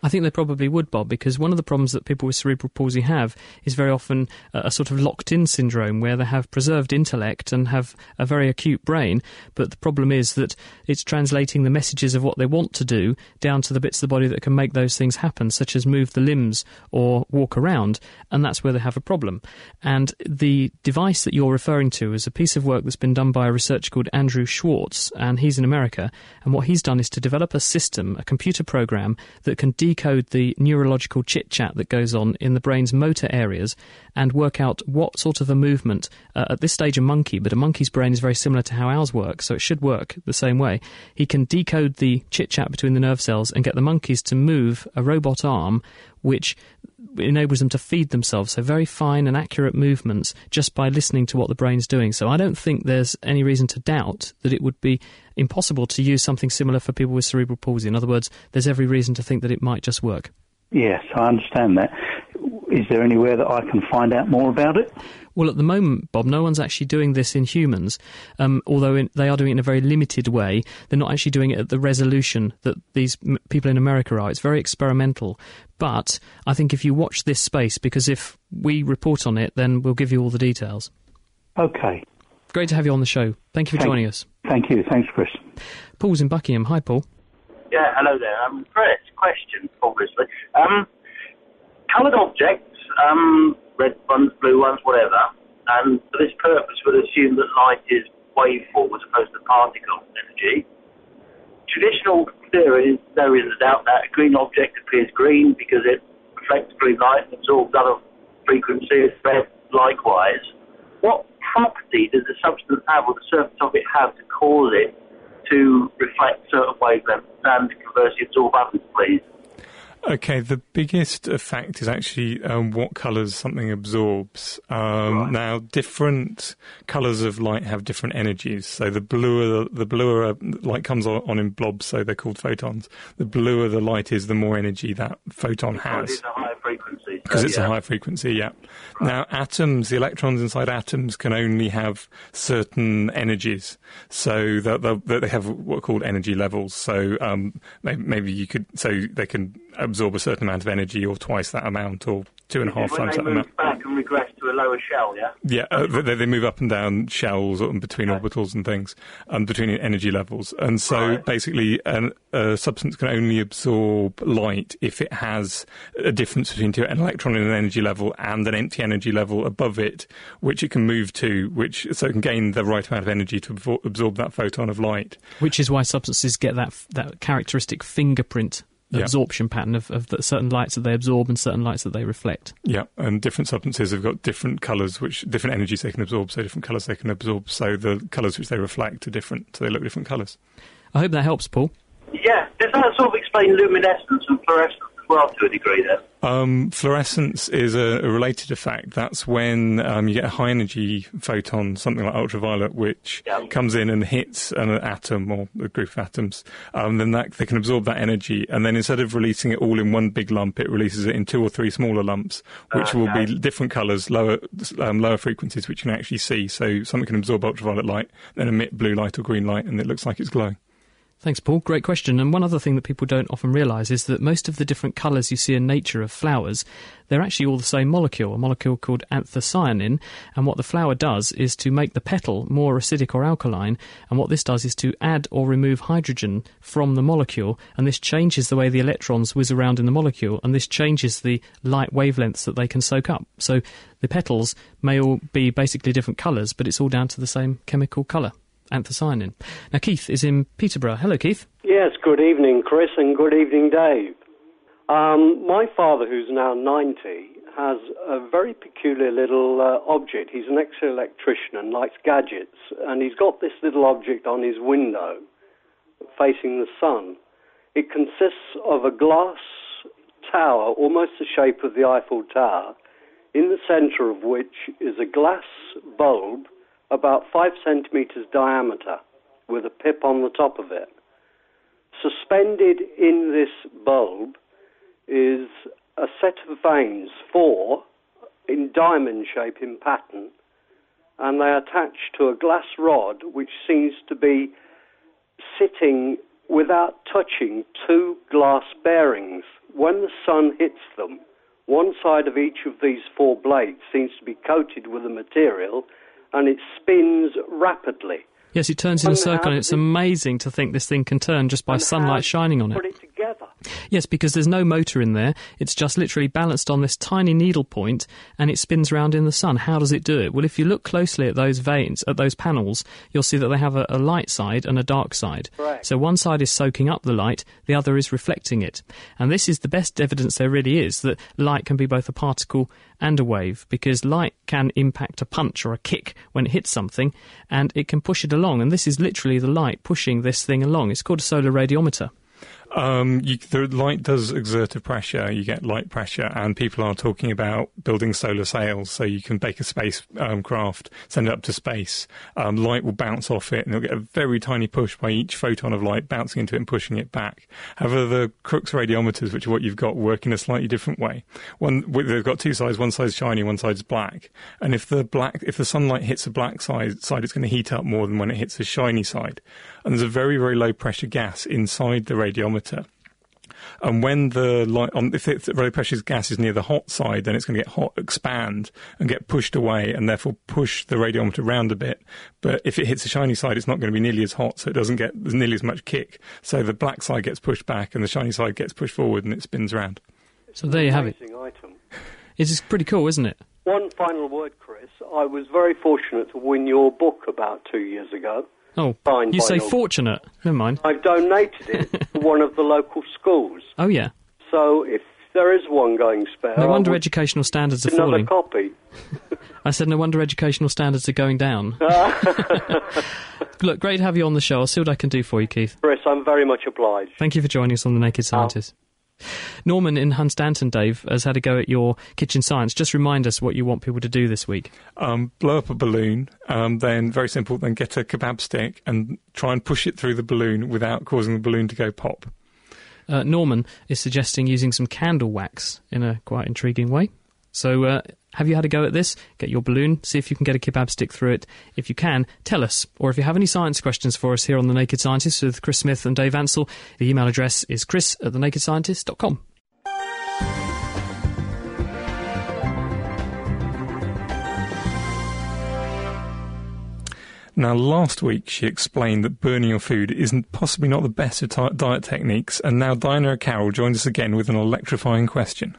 I think they probably would, Bob, because one of the problems that people with cerebral palsy have is very often a sort of locked-in syndrome where they have preserved intellect and have a very acute brain, but the problem is that it's translating the messages of what they want to do down to the bits of the body that can make those things happen, such as move the limbs or walk around, and that's where they have a problem. And the device that you're referring to is a piece of work that's been done by a researcher called Andrew Schwartz, and he's in America, and what he's done is to develop a system, a computer program, that can de- decode the neurological chit-chat that goes on in the brain's motor areas and work out what sort of a movement, uh, at this stage a monkey, but a monkey's brain is very similar to how ours works, so it should work the same way. He can decode the chit-chat between the nerve cells and get the monkeys to move a robot arm, which enables them to feed themselves, so very fine and accurate movements just by listening to what the brain's doing. So I don't think there's any reason to doubt that it would be impossible to use something similar for people with cerebral palsy. In other words, there's every reason to think that it might just work. Yes, I understand that. Is there anywhere that I can find out more about it? Well, at the moment, Bob, no one's actually doing this in humans, um, although in, they are doing it in a very limited way. They're not actually doing it at the resolution that these m- people in America are. It's very experimental. But I think if you watch this space, because if we report on it, then we'll give you all the details. Okay. Great to have you on the show. Thank you for thank, joining us. Thank you. Thanks, Chris. Paul's in Buckingham. Hi, Paul. Yeah, hello there. Um, great question, obviously. Um... Coloured objects, um, red ones, blue ones, whatever, and for this purpose we'll assume that light is waveform as opposed to particle energy. Traditional theory is there is a doubt that a green object appears green because it reflects green light and absorbs other frequencies, red likewise. What property does the substance have or the surface of it have to cause it to reflect certain wavelengths and conversely absorb others, please? Okay, the biggest effect is actually um, what colours something absorbs. Um, right. Now, different colours of light have different energies. So the bluer the bluer light comes on in blobs, so they're called photons. The bluer the light is, the more energy that photon has. It's a higher frequency. Because it's a higher frequency, yeah. Right. Now, atoms, the electrons inside atoms can only have certain energies. So that, that they have what are called energy levels. So um, maybe you could, so they can absorb a certain amount of energy or twice that amount or two and a half times that amount. When they move back and regress to to a lower shell, yeah? Yeah, uh, they, they move up and down shells and between okay. orbitals and things, and between energy levels. And so right. basically an, a substance can only absorb light if it has a difference between two, an electron in an energy level and an empty energy level above it, which it can move to, which so it can gain the right amount of energy to absor- absorb that photon of light. Which is why substances get that, that characteristic fingerprint absorption yep. pattern of, of the certain lights that they absorb and certain lights that they reflect. Yeah, and different substances have got different colours, which different energies they can absorb, so different colours they can absorb, so the colours which they reflect are different, so they look different colours. I hope that helps, Paul. Yeah, does that sort of explain luminescence and fluorescence as well to a degree then? Um, fluorescence is a, a related effect. That's when um, you get a high energy photon, something like ultraviolet, which yeah. comes in and hits an atom or a group of atoms. Um, then that, they can absorb that energy, and then instead of releasing it all in one big lump, it releases it in two or three smaller lumps, which okay. will be different colours, lower um, lower frequencies, which you can actually see. So something can absorb ultraviolet light, then emit blue light or green light, and it looks like it's glowing. Thanks, Paul. Great question. And one other thing that people don't often realise is that most of the different colours you see in nature of flowers, they're actually all the same molecule, a molecule called anthocyanin. And what the flower does is to make the petal more acidic or alkaline. And what this does is to add or remove hydrogen from the molecule. And this changes the way the electrons whiz around in the molecule. And this changes the light wavelengths that they can soak up. So the petals may all be basically different colours, but it's all down to the same chemical colour. Anthocyanin. Now, Keith is in Peterborough. Hello, Keith. Yes, good evening, Chris, and good evening, Dave. Um, my father, who's now ninety, has a very peculiar little uh, object. He's an ex-electrician and likes gadgets, and he's got this little object on his window facing the sun. It consists of a glass tower, almost the shape of the Eiffel Tower, in the centre of which is a glass bulb about five centimetres diameter, with a pip on the top of it. Suspended in this bulb is a set of vanes, four, in diamond shape in pattern, and they are attached to a glass rod which seems to be sitting without touching two glass bearings. When the sun hits them, one side of each of these four blades seems to be coated with a material, and it spins rapidly. Yes, it turns in a circle, and it's amazing to think this thing can turn just by sunlight shining on it. Put it together. Yes, because there's no motor in there. It's just literally balanced on this tiny needle point, and it spins around in the sun. How does it do it? Well, if you look closely at those vanes, at those panels, you'll see that they have a, a light side and a dark side. Correct. So one side is soaking up the light, the other is reflecting it. And this is the best evidence there really is that light can be both a particle and a wave, because light can impact a punch or a kick when it hits something, and it can push it along, and this is literally the light pushing this thing along. It's called a solar radiometer. Um, you, the light does exert a pressure. You get light pressure, and people are talking about building solar sails, so you can make a space um, craft, send it up to space. Um, light will bounce off it, and it'll get a very tiny push by each photon of light bouncing into it and pushing it back. However, the Crookes radiometers, which are what you've got, work in a slightly different way. One, they've got two sides. One side's shiny, one side's black. And if the black, if the sunlight hits the black side, side it's going to heat up more than when it hits the shiny side. And there's a very, very low pressure gas inside the radiometer. And when the light on, if the low pressure gas is near the hot side, then it's going to get hot, expand, and get pushed away, and therefore push the radiometer round a bit. But if it hits the shiny side, it's not going to be nearly as hot, so it doesn't get nearly as much kick. So the black side gets pushed back, and the shiny side gets pushed forward, and it spins round. So there you have it. Item. It's pretty cool, isn't it? One final word, Chris. I was very fortunate to win your book about two years ago. Oh, Fine, you say fortunate. Never mind. I've donated it to one of the local schools. Oh, yeah. So if there is one going spare... No wonder educational standards are falling. Another copy. I said no wonder educational standards are going down. Look, great to have you on the show. I'll see what I can do for you, Keith. Chris, I'm very much obliged. Thank you for joining us on The Naked Scientist. Oh. Norman in Hunstanton, Dave, has had a go at your kitchen science. Just remind us what you want people to do this week. Um, blow up a balloon, um, then, very simple, then get a kebab stick and try and push it through the balloon without causing the balloon to go pop. Uh, Norman is suggesting using some candle wax in a quite intriguing way. So uh, have you had a go at this? Get your balloon, see if you can get a kebab stick through it. If you can, tell us. Or if you have any science questions for us here on The Naked Scientist with Chris Smith and Dave Ansell, the email address is chris at the naked scientist dot com. Now, last week she explained that burning your food isn't possibly not the best of t- diet techniques, and now Dinah O'Carroll joins us again with an electrifying question.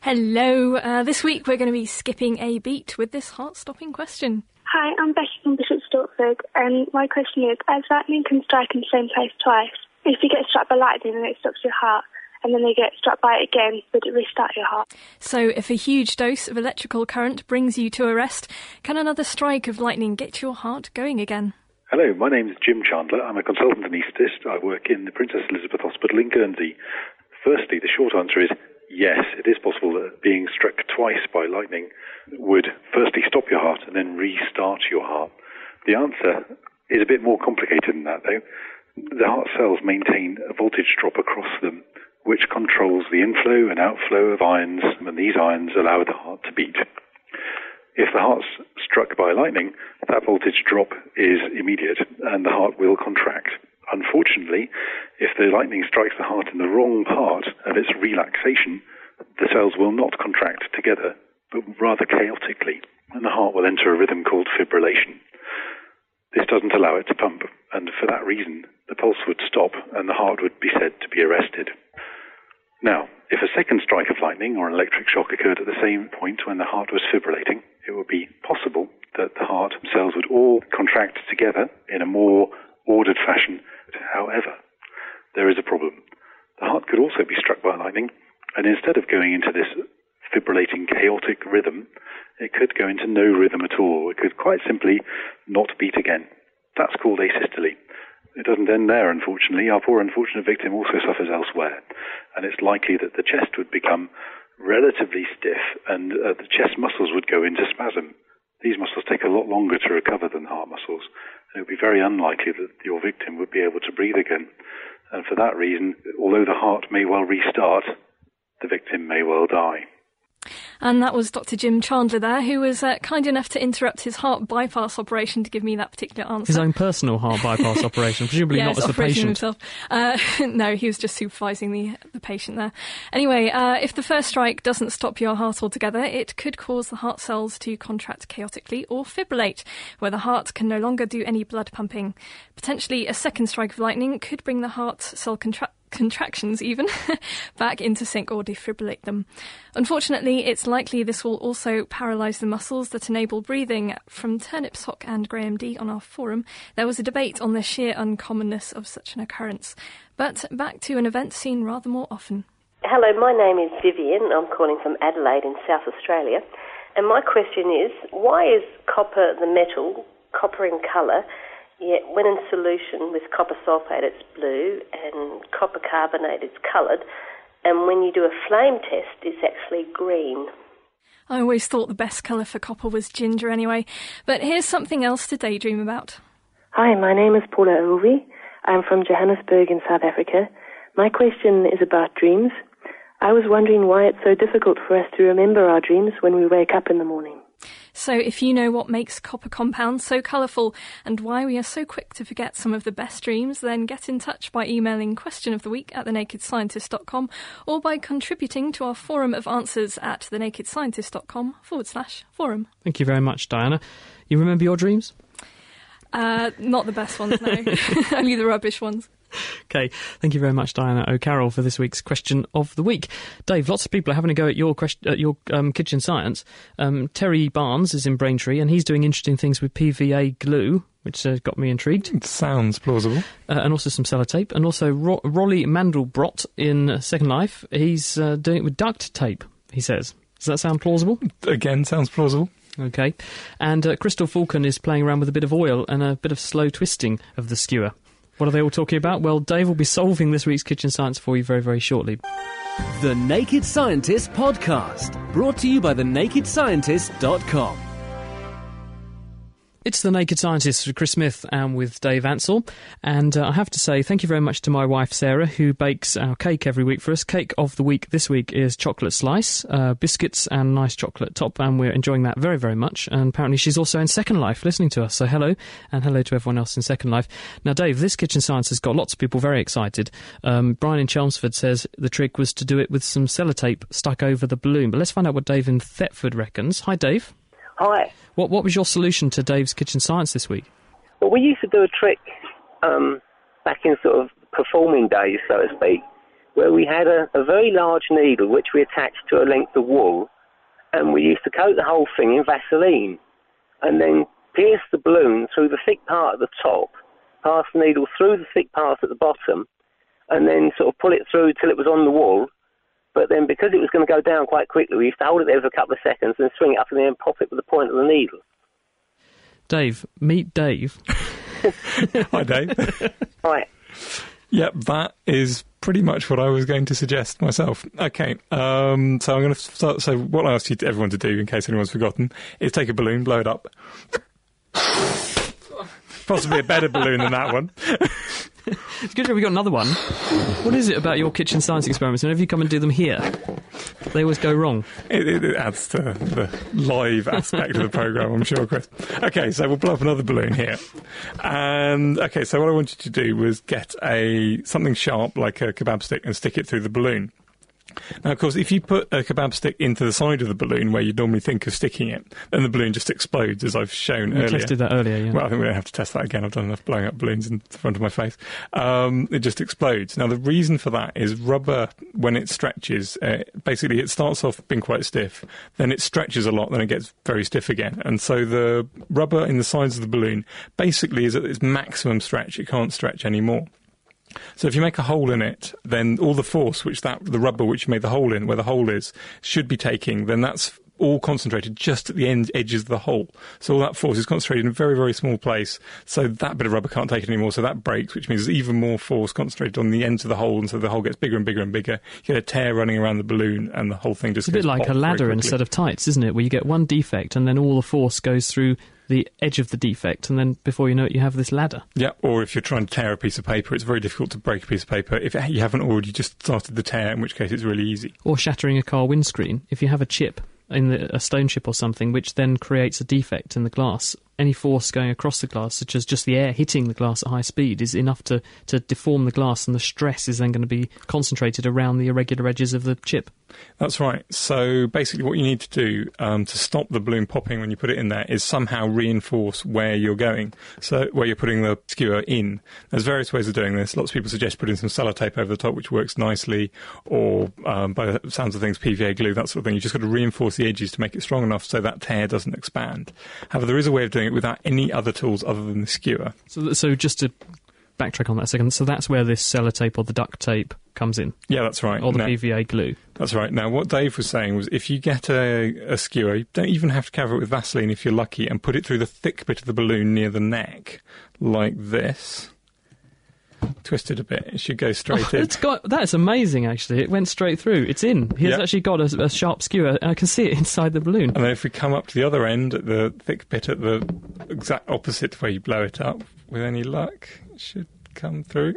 Hello. Uh, this week we're going to be skipping a beat with this heart-stopping question. Hi, I'm Becky from Bishop Stortford, and my question is, as lightning can strike in the same place twice, if you get struck by lightning and it stops your heart, and then they get struck by it again, would it restart your heart? So if a huge dose of electrical current brings you to a rest, can another strike of lightning get your heart going again? Hello, my name's Jim Chandler. I'm a consultant anaesthetist. I work in the Princess Elizabeth Hospital in Guernsey. Firstly, the short answer is yes, it is possible that being struck twice by lightning would firstly stop your heart and then restart your heart. The answer is a bit more complicated than that, though. The heart cells maintain a voltage drop across them, which controls the inflow and outflow of ions, and these ions allow the heart to beat. If the heart's struck by lightning, that voltage drop is immediate, and the heart will contract. Unfortunately, if the lightning strikes the heart in the wrong part of its relaxation, the cells will not contract together, but rather chaotically, and the heart will enter a rhythm called fibrillation. This doesn't allow it to pump, and for that reason, the pulse would stop and the heart would be said to be arrested. Now, if a second strike of lightning or an electric shock occurred at the same point when the heart was fibrillating, it would be possible that the heart cells would all contract together in a more ordered fashion. However, there is a problem. The heart could also be struck by lightning, and instead of going into this fibrillating, chaotic rhythm, it could go into no rhythm at all. It could quite simply not beat again. That's called asystole. It doesn't end there, unfortunately. Our poor unfortunate victim also suffers elsewhere, and it's likely that the chest would become relatively stiff and uh, the chest muscles would go into spasm. These muscles take a lot longer to recover than heart muscles, and it would be very unlikely that your victim would be able to breathe again. And for that reason, although the heart may well restart, the victim may well die. And that was Doctor Jim Chandler there, who was uh, kind enough to interrupt his heart bypass operation to give me that particular answer. His own personal heart bypass operation, presumably yeah, not as the patient. Himself. Uh, no, he was just supervising the, the patient there. Anyway, uh, if the first strike doesn't stop your heart altogether, it could cause the heart cells to contract chaotically or fibrillate, where the heart can no longer do any blood pumping. Potentially a second strike of lightning could bring the heart cell contract contractions even back into sync or defibrillate them. Unfortunately, it's likely this will also paralyse the muscles that enable breathing. From Turnips Hock and Graham D on our forum, there was a debate on the sheer uncommonness of such an occurrence. But back to an event seen rather more often. Hello, my name is Vivian. I'm calling from Adelaide in South Australia. And my question is, why is copper, the metal, copper in colour, yet when in solution with copper sulphate it's blue and copper carbonate it's coloured, and when you do a flame test it's actually green? I always thought the best colour for copper was ginger anyway, but here's something else to daydream about. Hi, my name is Paula Ovi. I'm from Johannesburg in South Africa. My question is about dreams. I was wondering why it's so difficult for us to remember our dreams when we wake up in the morning. So if you know what makes copper compounds so colourful and why we are so quick to forget some of the best dreams, then get in touch by emailing questionoftheweek at thenakedscientist dot com or by contributing to our forum of answers at thenakedscientist.com forward slash forum. Thank you very much, Diana. You remember your dreams? Uh, not the best ones, no. Only the rubbish ones. Okay, thank you very much, Diana O'Carroll, for this week's Question of the Week. Dave, lots of people are having a go at your question, at your um, kitchen science. Um, Terry Barnes is in Braintree, and he's doing interesting things with P V A glue, which uh, got me intrigued. It sounds plausible. Uh, and also some sellotape. And also Ro- Rolly Mandelbrot in Second Life, he's uh, doing it with duct tape, he says. Does that sound plausible? Again, sounds plausible. Okay. And uh, Crystal Falcon is playing around with a bit of oil and a bit of slow twisting of the skewer. What are they all talking about? Well, Dave will be solving this week's Kitchen Science for you very, very shortly. The Naked Scientist Podcast, brought to you by the naked scientist dot com. It's The Naked Scientist with Chris Smith and with Dave Ansell. And uh, I have to say thank you very much to my wife, Sarah, who bakes our cake every week for us. Cake of the week this week is chocolate slice, uh, biscuits and nice chocolate top. And we're enjoying that very, very much. And apparently she's also in Second Life listening to us. So hello, and hello to everyone else in Second Life. Now, Dave, this Kitchen Science has got lots of people very excited. Um, Brian in Chelmsford says the trick was to do it with some sellotape stuck over the balloon. But let's find out what Dave in Thetford reckons. Hi, Dave. Hi. What what was your solution to Dave's Kitchen Science this week? But we used to do a trick um, back in sort of performing days, so to speak, where we had a, a very large needle which we attached to a length of wool, and we used to coat the whole thing in Vaseline and then pierce the balloon through the thick part at the top, pass the needle through the thick part at the bottom, and then sort of pull it through till it was on the wall. But then because it was going to go down quite quickly, we used to hold it there for a couple of seconds and swing it up and then pop it with the point of the needle. Dave, meet Dave. Hi, Dave. Hi. Yep, that is pretty much what I was going to suggest myself. Okay, um, so I'm going to start. So what I asked you, everyone to do, in case anyone's forgotten, is take a balloon, blow it up. Possibly a better balloon than that one. It's good we got another one. What is it about your kitchen science experiments? Whenever you come and do them here, they always go wrong. It, it, it adds to the live aspect of the programme, I'm sure, Chris. Okay, so we'll blow up another balloon here. And okay, so what I wanted to do was get a something sharp like a kebab stick and stick it through the balloon. Now, of course, if you put a kebab stick into the side of the balloon where you'd normally think of sticking it, then the balloon just explodes, as I've shown we earlier. We tested that earlier, yeah. Well, I think we don't have to test that again. I've done enough blowing up balloons in front of my face. Um, it just explodes. Now, the reason for that is rubber, when it stretches, uh, basically it starts off being quite stiff, then it stretches a lot, then it gets very stiff again. And so the rubber in the sides of the balloon basically is at its maximum stretch. It can't stretch anymore. So if you make a hole in it, then all the force which that the rubber which you made the hole in, where the hole is, should be taking, then that's all concentrated just at the end edges of the hole. So all that force is concentrated in a very, very small place, so that bit of rubber can't take it anymore, so that breaks, which means there's even more force concentrated on the ends of the hole, and so the hole gets bigger and bigger and bigger. You get a tear running around the balloon, and the whole thing just it's goes a bit like a ladder instead of tights, isn't it, where you get one defect, and then all the force goes through the edge of the defect, and then before you know it, you have this ladder. Yeah, or if you're trying to tear a piece of paper, it's very difficult to break a piece of paper if you haven't already just started the tear, in which case it's really easy. Or shattering a car windscreen. If you have a chip, in the, a stone chip or something, which then creates a defect in the glass, any force going across the glass, such as just the air hitting the glass at high speed, is enough to, to deform the glass, and the stress is then going to be concentrated around the irregular edges of the chip. That's right. So basically what you need to do um, to stop the balloon popping when you put it in there is somehow reinforce where you're going, so where you're putting the skewer in. There's various ways of doing this. Lots of people suggest putting some sellotape over the top, which works nicely, or um, by the sounds of things, P V A glue, that sort of thing. You've just got to reinforce the edges to make it strong enough so that tear doesn't expand. However, there is a way of doing it without any other tools other than the skewer. So, so just to backtrack on that a second, so that's where this sellotape or the duct tape comes in. Yeah, that's right. Or the now, P V A glue. That's right. Now, what Dave was saying was if you get a, a skewer, you don't even have to cover it with Vaseline if you're lucky, and put it through the thick bit of the balloon near the neck, like this. Twisted a bit. It should go straight oh, in. It's got, that's amazing, actually. It went straight through. It's in. He's yep. actually got a, a sharp skewer. I can see it inside the balloon. And then if we come up to the other end, at the thick bit at the exact opposite where you blow it up, with any luck, it should come through.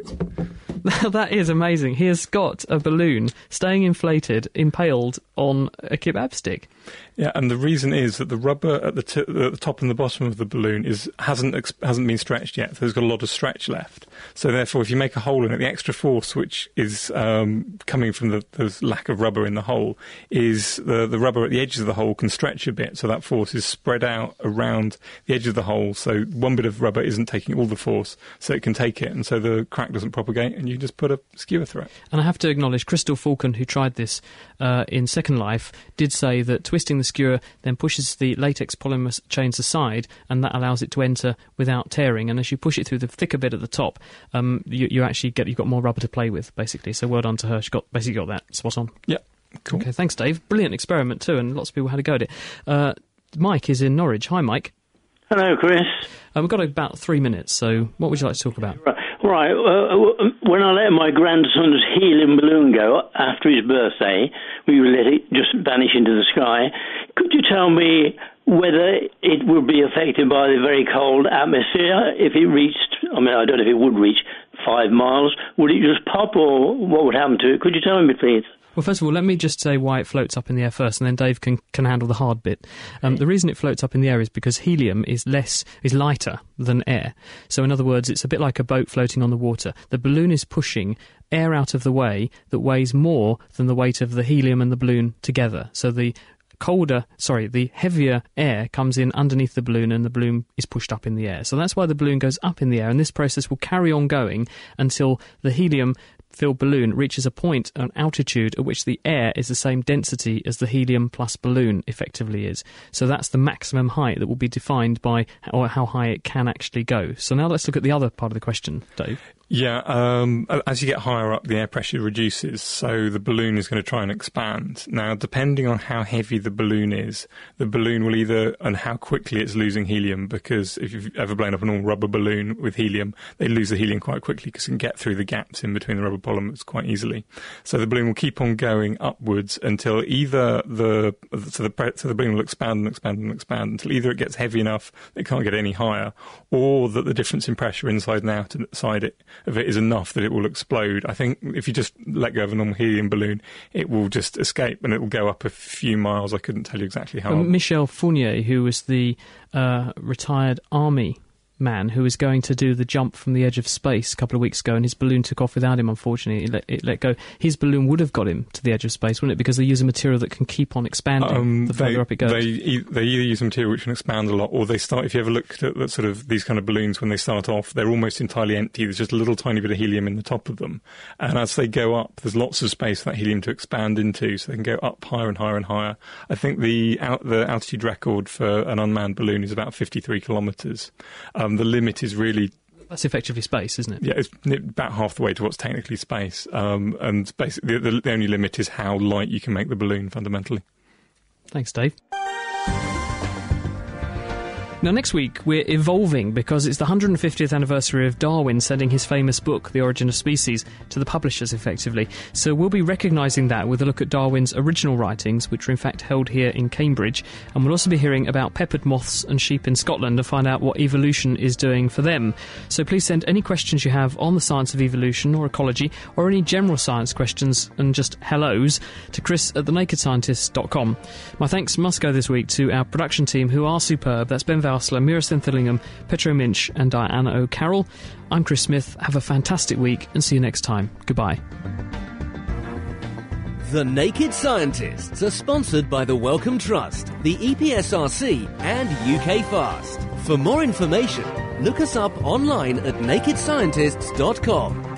That is amazing. He has got a balloon staying inflated, impaled on a kebab stick. Yeah, and the reason is that the rubber at the, t- at the top and the bottom of the balloon is hasn't ex- hasn't been stretched yet, so there's got a lot of stretch left. So therefore, if you make a hole in it, the extra force which is um, coming from the, the lack of rubber in the hole is the, the rubber at the edges of the hole can stretch a bit, so that force is spread out around the edge of the hole, so one bit of rubber isn't taking all the force, so it can take it, and so the crack doesn't propagate, and you just put a skewer through it. And I have to acknowledge, Crystal Falcon, who tried this uh, in Second Life, did say that twisting the skewer then pushes the latex polymer chains aside, and that allows it to enter without tearing, and as you push it through the thicker bit at the top, um, you, you actually get, you've got more rubber to play with, basically. So well done to her. She got, basically got that spot on. Yeah, cool. Okay, thanks, Dave. Brilliant experiment too, and lots of people had a go at it. Uh, Mike is in Norwich. Hi, Mike. Hello, Chris. Uh, we've got about three minutes, so what would you like to talk about? Right. Right. Uh, when I let my grandson's helium balloon go after his birthday, we let it just vanish into the sky. Could you tell me whether it would be affected by the very cold atmosphere if it reached, I mean, I don't know if it would reach five miles. Would it just pop, or what would happen to it? Could you tell me, please? Well, first of all, let me just say why it floats up in the air first, and then Dave can, can handle the hard bit. Um, the reason it floats up in the air is because helium is less is lighter than air. So in other words, it's a bit like a boat floating on the water. The balloon is pushing air out of the way that weighs more than the weight of the helium and the balloon together. So the colder, sorry, the heavier air comes in underneath the balloon and the balloon is pushed up in the air. So that's why the balloon goes up in the air, and this process will carry on going until the helium-filled balloon reaches a point, an altitude at which the air is the same density as the helium plus balloon effectively is. So that's the maximum height that will be defined by or how high it can actually go. So now let's look at the other part of the question, Dave. Yeah, um, as you get higher up, the air pressure reduces, so the balloon is going to try and expand. Now, depending on how heavy the balloon is, the balloon will either, and how quickly it's losing helium, because if you've ever blown up an all-rubber balloon with helium, they lose the helium quite quickly because it can get through the gaps in between the rubber polymers quite easily. So the balloon will keep on going upwards until either the, so the, so the balloon will expand and expand and expand until either it gets heavy enough it can't get any higher, or that the difference in pressure inside and outside it of it is enough that it will explode. I think if you just let go of a normal helium balloon, it will just escape and it will go up a few miles. I couldn't tell you exactly how. Um, Michel Fournier, who was the uh, retired army man who was going to do the jump from the edge of space a couple of weeks ago, and his balloon took off without him, unfortunately. It let, it let go. His balloon would have got him to the edge of space, wouldn't it? Because they use a material that can keep on expanding um, the further they, up it goes. They, they either use a material which can expand a lot, or they start, if you ever looked at that sort of these kind of balloons when they start off, they're almost entirely empty. There's just a little tiny bit of helium in the top of them. And as they go up, there's lots of space for that helium to expand into, so they can go up higher and higher and higher. I think the, out, the altitude record for an unmanned balloon is about fifty-three kilometres. Um, The limit is really... That's effectively space, isn't it? Yeah, it's about half the way to what's technically space. Um, and basically, the, the only limit is how light you can make the balloon, fundamentally. Thanks, Dave. Now, next week, we're evolving because it's the one hundred fiftieth anniversary of Darwin sending his famous book, The Origin of Species, to the publishers, effectively. So we'll be recognising that with a look at Darwin's original writings, which are in fact held here in Cambridge. And we'll also be hearing about peppered moths and sheep in Scotland to find out what evolution is doing for them. So please send any questions you have on the science of evolution or ecology, or any general science questions and just hellos, to Chris at the naked scientist dot com. My thanks must go this week to our production team, who are superb. That's Ben Van Vassler, Meera Senthilingam, Petro Minch and Diana O'Carroll. I'm Chris Smith. Have a fantastic week and see you next time. Goodbye. The Naked Scientists are sponsored by the Wellcome Trust, the E P S R C and U K Fast. For more information, look us up online at naked scientists dot com.